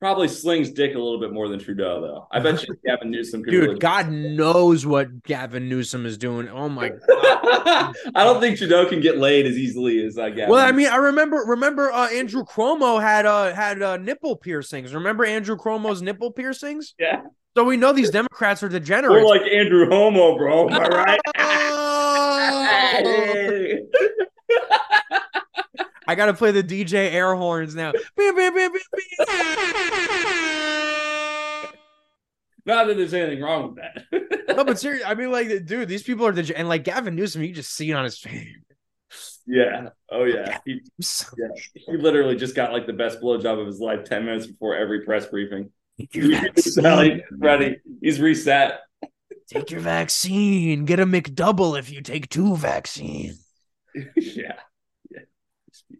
Probably slings dick a little bit more than Trudeau, though. I bet you Gavin Newsom could. Dude, really God knows what Gavin Newsom is doing. Oh, my God. I don't think Trudeau can get laid as easily as Gavin. Well, I mean, I remember Andrew Cuomo had nipple piercings. Remember Andrew Cuomo's nipple piercings? Yeah. So we know these Democrats are degenerates. We're like Andrew Cuomo, bro. Am I right? Hey. I gotta play the DJ air horns now. Not that there's anything wrong with that. No, but seriously, I mean, like, dude, these people are and like Gavin Newsom, you just see it on his face. Yeah. Oh yeah. He literally just got like the best blowjob of his life 10 minutes before every press briefing. Ready? He's reset. Take your vaccine. Get a McDouble if you take 2 vaccines. Yeah.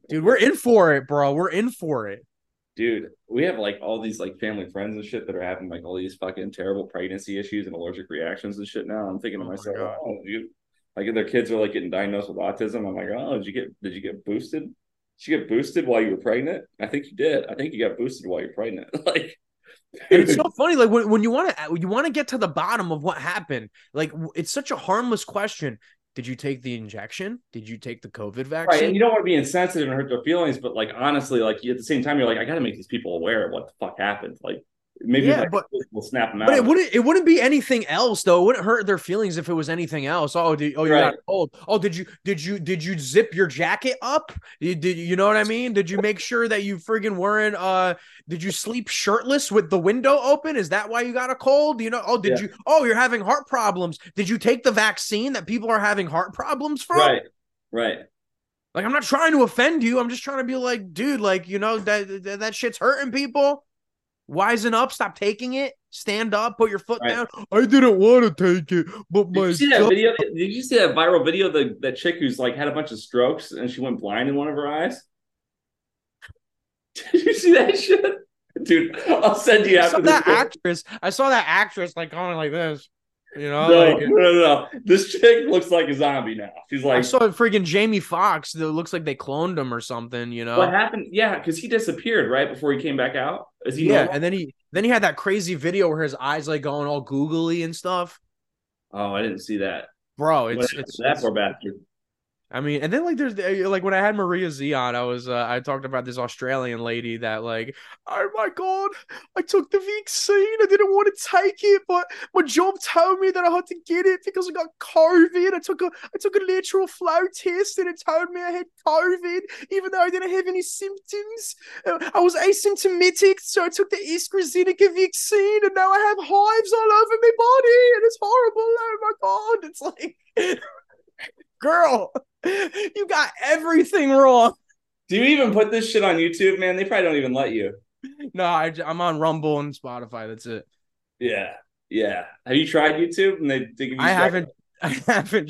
Dude, we're in for it, bro. We're in for it. Dude, we have like all these like family friends and shit that are having like all these fucking terrible pregnancy issues and allergic reactions and shit now. I'm thinking to myself, dude, like if their kids are like getting diagnosed with autism, I'm like, oh, did you get boosted? Did you get boosted while you were pregnant? I think you did. I think you got boosted while you're pregnant. Like, and it's so funny, like when you want to get to the bottom of what happened. Like, it's such a harmless question. Did you take the injection? Did you take the COVID vaccine? Right, and you don't want to be insensitive and hurt their feelings, but like honestly, like at the same time, you're like, I got to make these people aware of what the fuck happened. Like, maybe we'll snap them out. But it wouldn't be anything else though. It wouldn't hurt their feelings if it was anything else. You got cold. Oh, did you zip your jacket up? You know what I mean? Did you make sure that you friggin' weren't did you sleep shirtless with the window open? Is that why you got a cold? You know, you're having heart problems. Did you take the vaccine that people are having heart problems from? Right. Like, I'm not trying to offend you. I'm just trying to be like, dude, like, you know, that shit's hurting people. Wisen up, stop taking it, stand up, put your foot down. I didn't want to take it, but Did you see that viral video of that chick who's like had a bunch of strokes and she went blind in one of her eyes? Did you see that shit? Dude, I'll send you after this. I saw that actress like going like this. You know, no. This chick looks like a zombie now. She's like, I saw freaking Jamie Foxx. It looks like they cloned him or something. You know what happened? Yeah, because he disappeared right before he came back out. Is he? Yeah, normal? And then he had that crazy video where his eyes like going all googly and stuff. Oh, I didn't see that, bro. It's that poor bastard. I mean, and then like there's like when I had Maria Z on, I talked about this Australian lady that like, oh my God, I took the vaccine. I didn't want to take it, but my job told me that I had to get it because I got COVID. I took a literal flow test and it told me I had COVID, even though I didn't have any symptoms. I was asymptomatic, so I took the AstraZeneca vaccine and now I have hives all over my body and it's horrible. Oh my God, it's like, girl. You got everything wrong. Do you even put this shit on YouTube, man? They probably don't even let you. No, I'm on Rumble and Spotify. That's it. Yeah. Have you tried YouTube? And they give you I haven't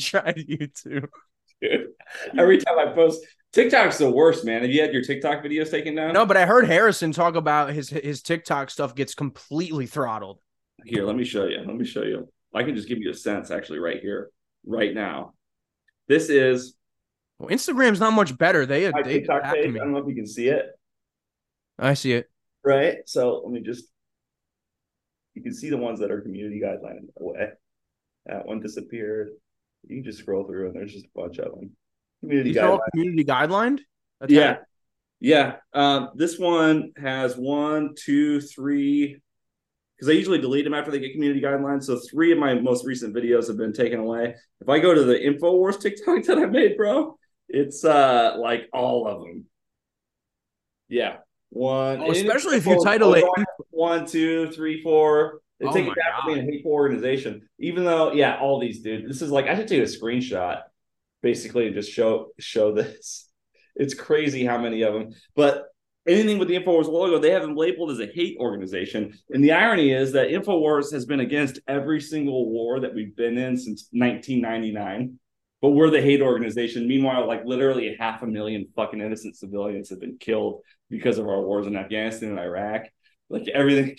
tried YouTube. Dude, every time I post, TikTok's the worst, man. Have you had your TikTok videos taken down? No, but I heard Harrison talk about his TikTok stuff gets completely throttled. Here, let me show you. I can just give you a sense, actually, right here, right now. This is. Well, Instagram's not much better. They TikTok page. I don't know if you can see it. I see it. Right. So let me just. You can see the ones that are community guideline in the way. That one disappeared. You can just scroll through, and there's just a bunch of them. Community guideline. All community guideline. That's yeah. This one has 1, 2, 3. Because I usually delete them after they get community guidelines. So 3 of my most recent videos have been taken away. If I go to the Infowars TikTok that I made, bro, it's like all of them. Yeah. One. Oh, especially if you title it. 1, 2, 3, 4. They take it back to being a hateful organization. Even though, yeah, all these, dude. This is like, I should take a screenshot, basically, and just show this. It's crazy how many of them. But anything with the Infowars logo, they have them labeled as a hate organization. And the irony is that Infowars has been against every single war that we've been in since 1999. But we're the hate organization. Meanwhile, like literally 500,000 fucking innocent civilians have been killed because of our wars in Afghanistan and Iraq. Like everything.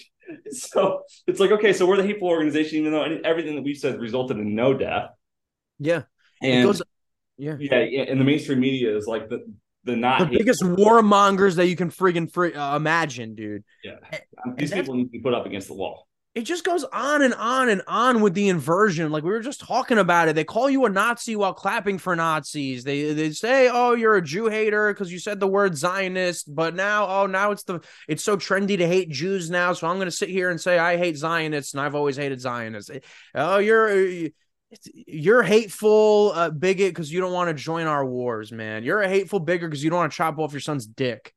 So it's like, okay, so we're the hateful organization, even though everything that we've said resulted in no death. Yeah. And the mainstream media is like the the biggest warmongers that you can imagine, dude. Yeah, these people need to be put up against the wall. It just goes on and on and on with the inversion. Like we were just talking about it. They call you a Nazi while clapping for Nazis. They say, oh, you're a Jew hater because you said the word Zionist. But now, it's so trendy to hate Jews now. So I'm going to sit here and say I hate Zionists and I've always hated Zionists. Oh, you're hateful bigot because you don't want to join our wars, man. You're a hateful bigot because you don't want to chop off your son's dick.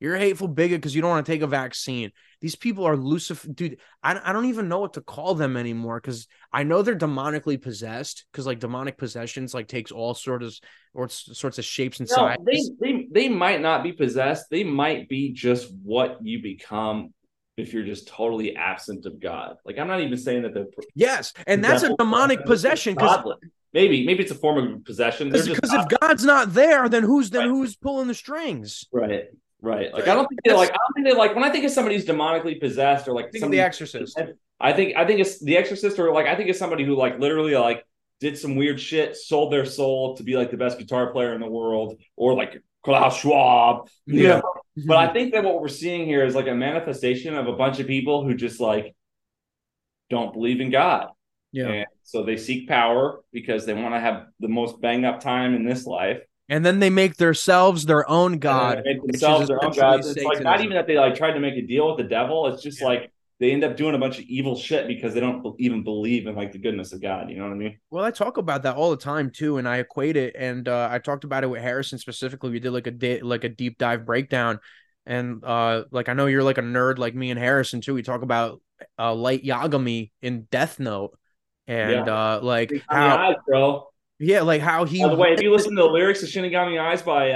You're a hateful bigot because you don't want to take a vaccine. These people are Lucifer. Dude, I don't even know what to call them anymore because I know they're demonically possessed because, like, demonic possessions, like, takes all sorts of shapes and sizes. They might not be possessed. They might be just what you become if you're just totally absent of God. Like, I'm not even saying that they're... Yes, and that's a demonic possession because... Maybe it's a form of possession. Because if God's not there, then who's pulling the strings? Right. Right, like I don't think they when I think of somebody who's demonically possessed or like think somebody, of The Exorcist. I think it's The Exorcist or like I think it's somebody who like literally like did some weird shit, sold their soul to be like the best guitar player in the world or like Klaus Schwab. You know? But I think that what we're seeing here is like a manifestation of a bunch of people who just like don't believe in God. Yeah, and so they seek power because they want to have the most bang up time in this life. And then they make themselves their own god. They make themselves their own gods. It's like not even that they like tried to make a deal with the devil. It's just like they end up doing a bunch of evil shit because they don't even believe in like the goodness of God. You know what I mean? Well, I talk about that all the time too, and I equate it. And I talked about it with Harrison specifically. We did like a deep dive breakdown, and like I know you're like a nerd like me and Harrison too. We talk about Light Yagami in Death Note, and like how. Yeah, like how he... By the way, if you listen to the lyrics of Shinigami Eyes by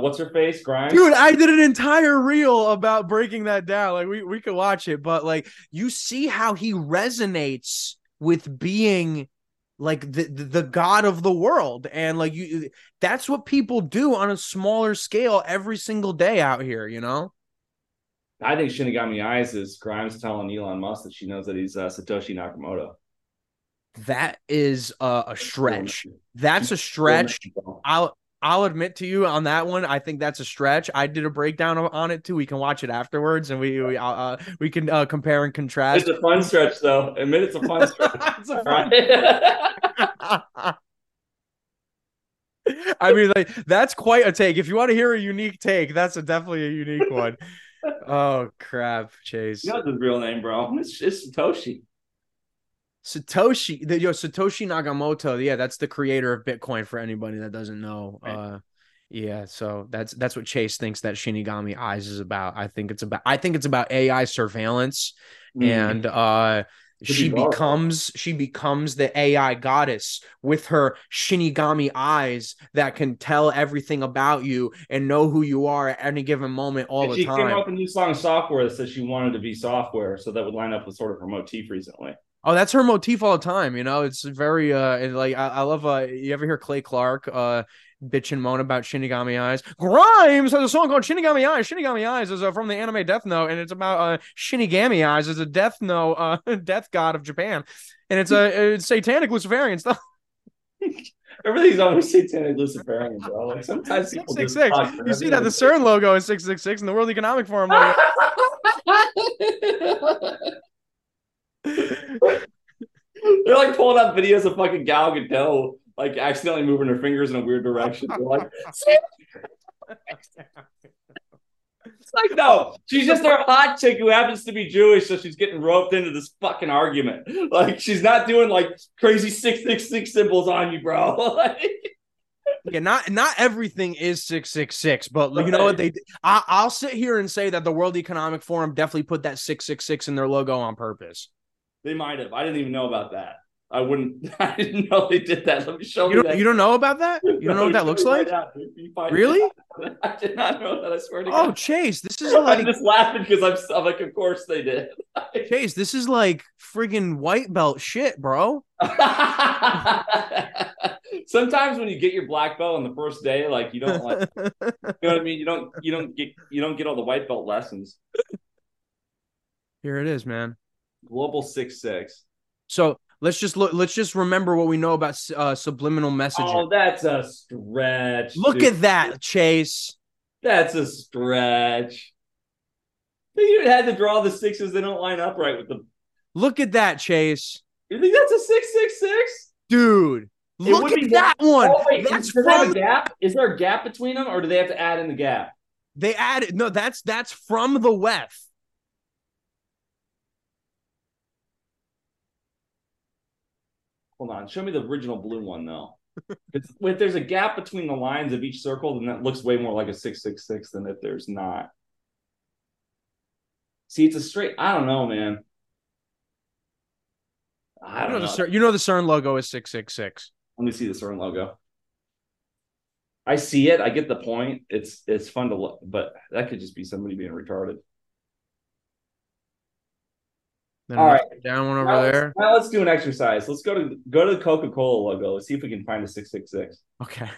What's-Her-Face, Grimes... Dude, I did an entire reel about breaking that down. Like, we could watch it, but, like, you see how he resonates with being, like, the god of the world. And, like, that's what people do on a smaller scale every single day out here, you know? I think Shinigami Eyes is Grimes telling Elon Musk that she knows that he's Satoshi Nakamoto. That is a stretch. That's a stretch. I'll admit to you on that one. I think that's a stretch. I did a breakdown on it too. We can watch it afterwards, and we can compare and contrast. It's a fun stretch, though. Admit it's a fun stretch. It's a fun... I mean, like that's quite a take. If you want to hear a unique take, that's definitely a unique one. Oh crap, Chase. You know his real name, bro. It's Satoshi. Satoshi Nakamoto, yeah, that's the creator of Bitcoin for anybody that doesn't know. Right. Yeah, so that's what Chase thinks that Shinigami Eyes is about. I think it's about AI surveillance, and she becomes the AI goddess with her Shinigami eyes that can tell everything about you and know who you are at any given moment all the time. She came out with a new song, Software, that says she wanted to be software, so that would line up with sort of her motif recently. Oh, that's her motif all the time. You know, it's very like I love. You ever hear Clay Clark bitch and moan about Shinigami Eyes? Grimes has a song called Shinigami Eyes. Shinigami Eyes is from the anime Death Note, and it's about Shinigami Eyes is a Death Note death god of Japan, and it's satanic Luciferian stuff. Everything's always satanic Luciferian, bro. Like sometimes 666. You see that the CERN logo is 666, and the World Economic Forum logo. They're like pulling up videos of fucking Gal Gadot like accidentally moving her fingers in a weird direction. They're like, it's like no, she's just a hot chick who happens to be Jewish, so she's getting roped into this fucking argument. Like she's not doing like crazy 666 symbols on you, bro. Like, yeah, not everything is 666, but you know what they did? I'll sit here and say that the World Economic Forum definitely put that 666 in their logo on purpose. They might have. I didn't even know about that. I didn't know they did that. Let me show you. You don't know about that? You don't know what that looks like? Right, really? I did not know that. I swear to God. Oh, Chase, this is like. I'm just laughing because I'm like, of course they did. Chase, this is like friggin' white belt shit, bro. Sometimes when you get your black belt on the first day, like you don't like, you know what I mean. You don't get all the white belt lessons. Here it is, man. Global 6-6. So Let's just look. Let's just remember what we know about subliminal messaging. Oh, that's a stretch. Look at that, Chase. That's a stretch. You had to draw the sixes; they don't line up right with them. Look at that, Chase. You think that's a 666, dude? Look at that one. Oh, wait, that's from a gap. Is there a gap between them, or do they have to add in the gap? They added no. That's from the WEF. Hold on, show me the original blue one, though. If there's a gap between the lines of each circle, then that looks way more like a 666 than if there's not. See, it's a straight... I don't know, man. I don't know. You know the CERN logo is 666. Let me see the CERN logo. I see it. I get the point. It's fun to look, but that could just be somebody being retarded. All right, down one over there. Now let's do an exercise. Let's go to the Coca-Cola logo. Let's see if we can find a 666. Okay.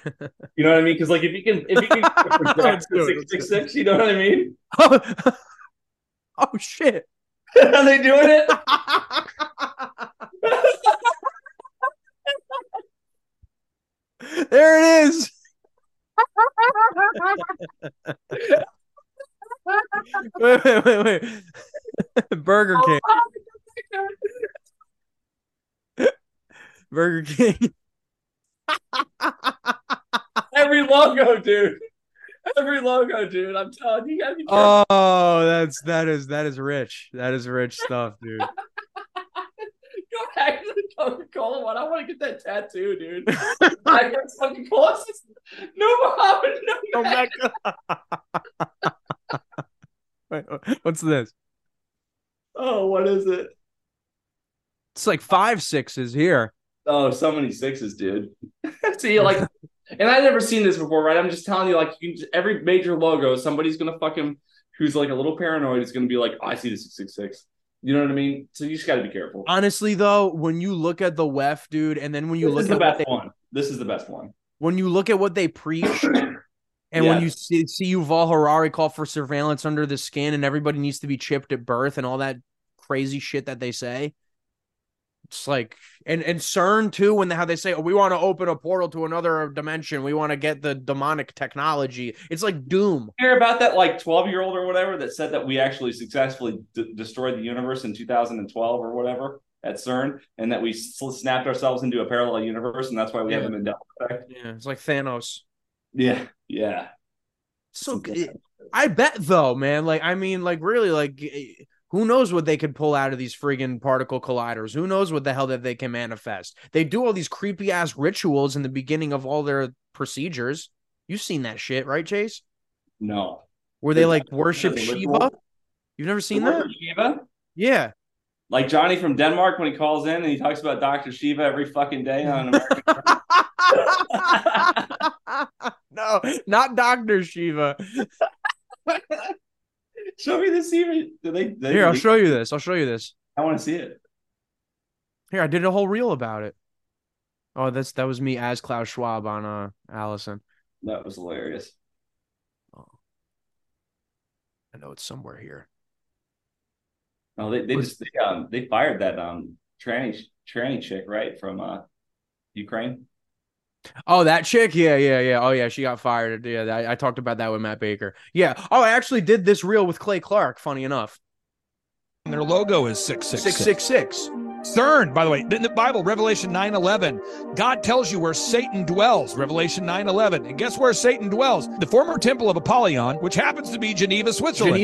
You know what I mean? Because like if you can project the 666, you know what I mean? Oh shit! Are they doing it? There it is. Wait. Burger King. Burger King. Every logo, dude. I'm telling you. Gotta be careful. Oh, that is rich. That is rich stuff, dude. Go back to the Coca-Cola one. I want to get that tattoo, dude. Back to Coca-Cola. No Muhammad, no Mecca. Wait, what's this? Oh, what is it? It's like 5 6s here. Oh, so many sixes, dude. See, like, and I've never seen this before, right? I'm just telling you, like, you can just, every major logo, somebody's gonna fucking who's like a little paranoid is gonna be like, oh, I see the 666. You know what I mean? So you just got to be careful. Honestly, though, when you look at the WEF, dude, and then when you look at this is the best one. When you look at what they preach. And yes. When you see Yuval Harari call for surveillance under the skin and everybody needs to be chipped at birth and all that crazy shit that they say, it's like, and CERN too, when how they say, oh, we want to open a portal to another dimension. We want to get the demonic technology. It's like doom. You hear about that like 12-year-old or whatever that said that we actually successfully destroyed the universe in 2012 or whatever at CERN and that we snapped ourselves into a parallel universe and that's why we have the Mandela effect. Yeah, it's like Thanos. Yeah. So good. I bet though, man. Like, I mean, like, really, like, who knows what they could pull out of these friggin' particle colliders? Who knows what the hell that they can manifest? They do all these creepy ass rituals in the beginning of all their procedures. You've seen that shit, right, Chase? No. Where they like worship Shiva? You've never seen that? Shiva? Yeah. Like Johnny from Denmark when he calls in and he talks about Dr. Shiva every fucking day on American. No, not Dr. Shiva. Show me this even. Here, I'll show you this. I want to see it. Here, I did a whole reel about it. Oh, that was me as Klaus Schwab on Allison. That was hilarious. Oh. I know it's somewhere here. Oh, they fired that tranny chick, right, from Ukraine. Oh, that chick? Yeah. Oh, yeah, she got fired. Yeah, I talked about that with Matt Baker. Yeah. Oh, I actually did this reel with Clay Clark, funny enough. And their logo is 666. 666. CERN, by the way, in the Bible, Revelation 9:11, God tells you where Satan dwells, Revelation 9:11. And guess where Satan dwells? The former temple of Apollyon, which happens to be Geneva, Switzerland.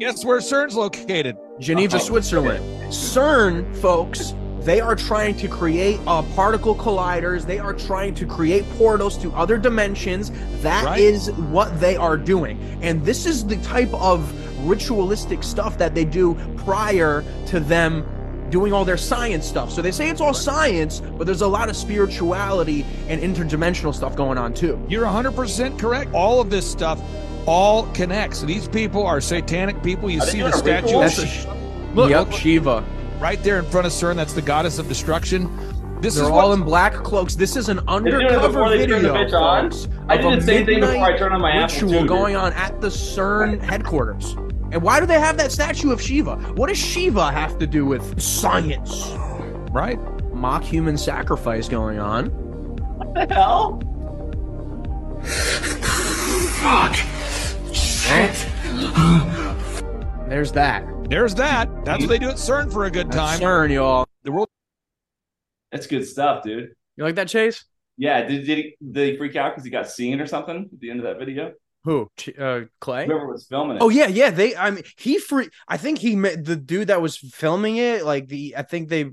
Guess where CERN's located? Geneva, Switzerland. CERN, folks... They are trying to create particle colliders. They are trying to create portals to other dimensions. That is what they are doing. And this is the type of ritualistic stuff that they do prior to them doing all their science stuff. So they say it's all science, but there's a lot of spirituality and interdimensional stuff going on too. You're 100% correct. All of this stuff all connects. These people are satanic people. You see the statue. Look, Shiva. Right there in front of CERN, that's the goddess of destruction. They're all in black cloaks. This is an undercover video. I did the same thing before I turned on my Apple too, going on at the CERN headquarters. And why do they have that statue of Shiva? What does Shiva have to do with science? right? Mock human sacrifice going on. What the hell? Fuck. Shit. There's that. There's that. That's what they do at CERN for a good time. CERN, y'all. The world. That's good stuff, dude. You like that, Chase? Yeah. Did he freak out because he got seen or something at the end of that video? Who? Clay? Whoever was filming it. Oh yeah, yeah. They. I mean, he freaked. I think he met the dude that was filming it. Like the. I think they.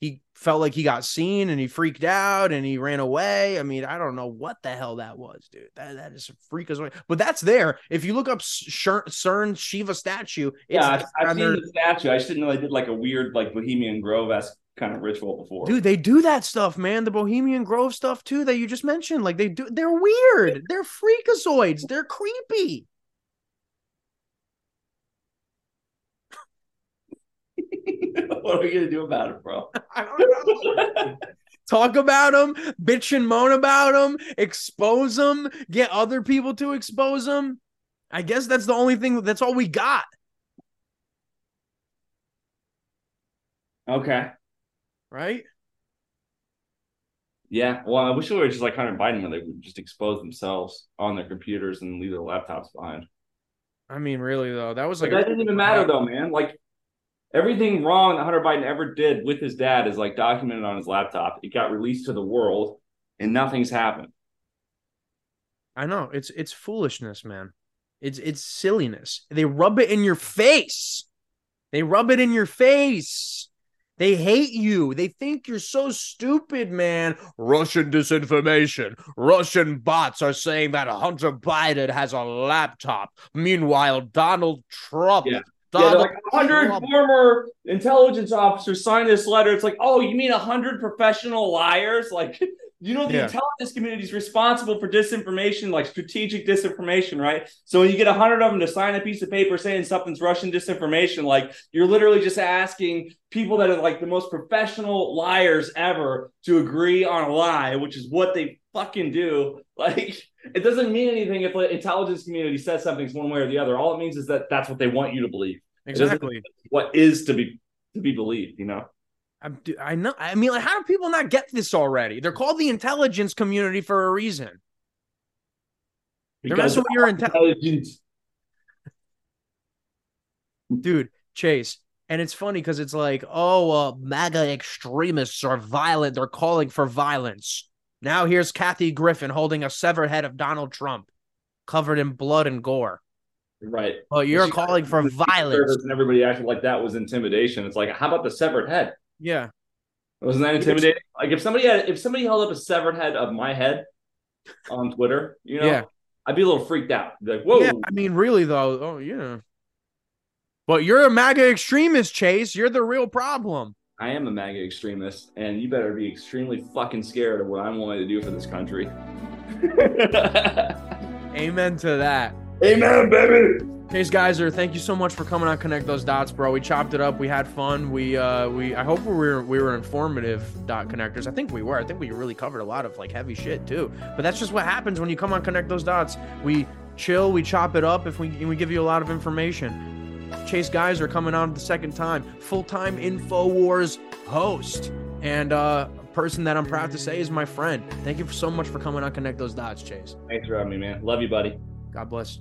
He felt like he got seen and he freaked out and he ran away. I mean, I don't know what the hell that was, dude. That is a freak as well. But that's there. If you look up CERN Shiva statue, it's I've seen the statue. I just didn't know they did like a weird like Bohemian Grove-esque kind of ritual before. Dude, they do that stuff, man. The Bohemian Grove stuff too that you just mentioned. Like they do. They're weird. They're freakazoids. They're creepy. What are we gonna do about it, bro? I don't know. Talk about them, bitch and moan about them, expose them, get other people to expose them. I guess that's the only thing. That's all we got. Okay. Right. Yeah. Well, I wish we were just like Hunter Biden, where they would just expose themselves on their computers and leave their laptops behind. I mean, really though, that was like that didn't even matter though, man. Like. Everything wrong that Hunter Biden ever did with his dad is like documented on his laptop. It got released to the world and nothing's happened. I know. It's foolishness, man. It's silliness. They rub it in your face. They rub it in your face. They hate you. They think you're so stupid, man. Russian disinformation. Russian bots are saying that Hunter Biden has a laptop. Meanwhile, Donald Trump... Yeah. Yeah, like 100 former intelligence officers signed this letter. It's like, oh, you mean 100 professional liars? Like, you know, the intelligence community is responsible for disinformation, like strategic disinformation, right? So when you get 100 of them to sign a piece of paper saying something's Russian disinformation, like you're literally just asking people that are like the most professional liars ever to agree on a lie, which is what they fucking do. Like, it doesn't mean anything if the intelligence community says something's one way or the other. All it means is that that's what they want you to believe. Exactly. What is to be believed, you know? I know. I mean, like, how do people not get this already? They're called the intelligence community for a reason. They're messing with your intelligence. Dude, Chase. And it's funny because it's like, oh, MAGA extremists are violent. They're calling for violence. Now here's Kathy Griffin holding a severed head of Donald Trump covered in blood and gore. Right. Oh, you're calling for violence. And everybody acted like that was intimidation. It's like, how about the severed head? Yeah. Wasn't that intimidating? Like if somebody held up a severed head of my head on Twitter, you know, I'd be a little freaked out. Like, whoa. Yeah, I mean, really though. Oh yeah. But you're a MAGA extremist, Chase. You're the real problem. I am a MAGA extremist, and you better be extremely fucking scared of what I'm willing to do for this country. Amen to that. Amen, baby. Chase Geiser, thank you so much for coming on Connect Those Dots, bro. We chopped it up. We had fun. We I hope we were informative dot connectors. I think we were. I think we really covered a lot of like heavy shit too. But that's just what happens when you come on Connect Those Dots. We chill. We chop it up. If we give you a lot of information. Chase Geiser coming on the second time, full-time Infowars host, and a person that I'm proud to say is my friend. Thank you so much for coming on Connect Those Dots, Chase. Thanks for having me, man. Love you, buddy. God bless.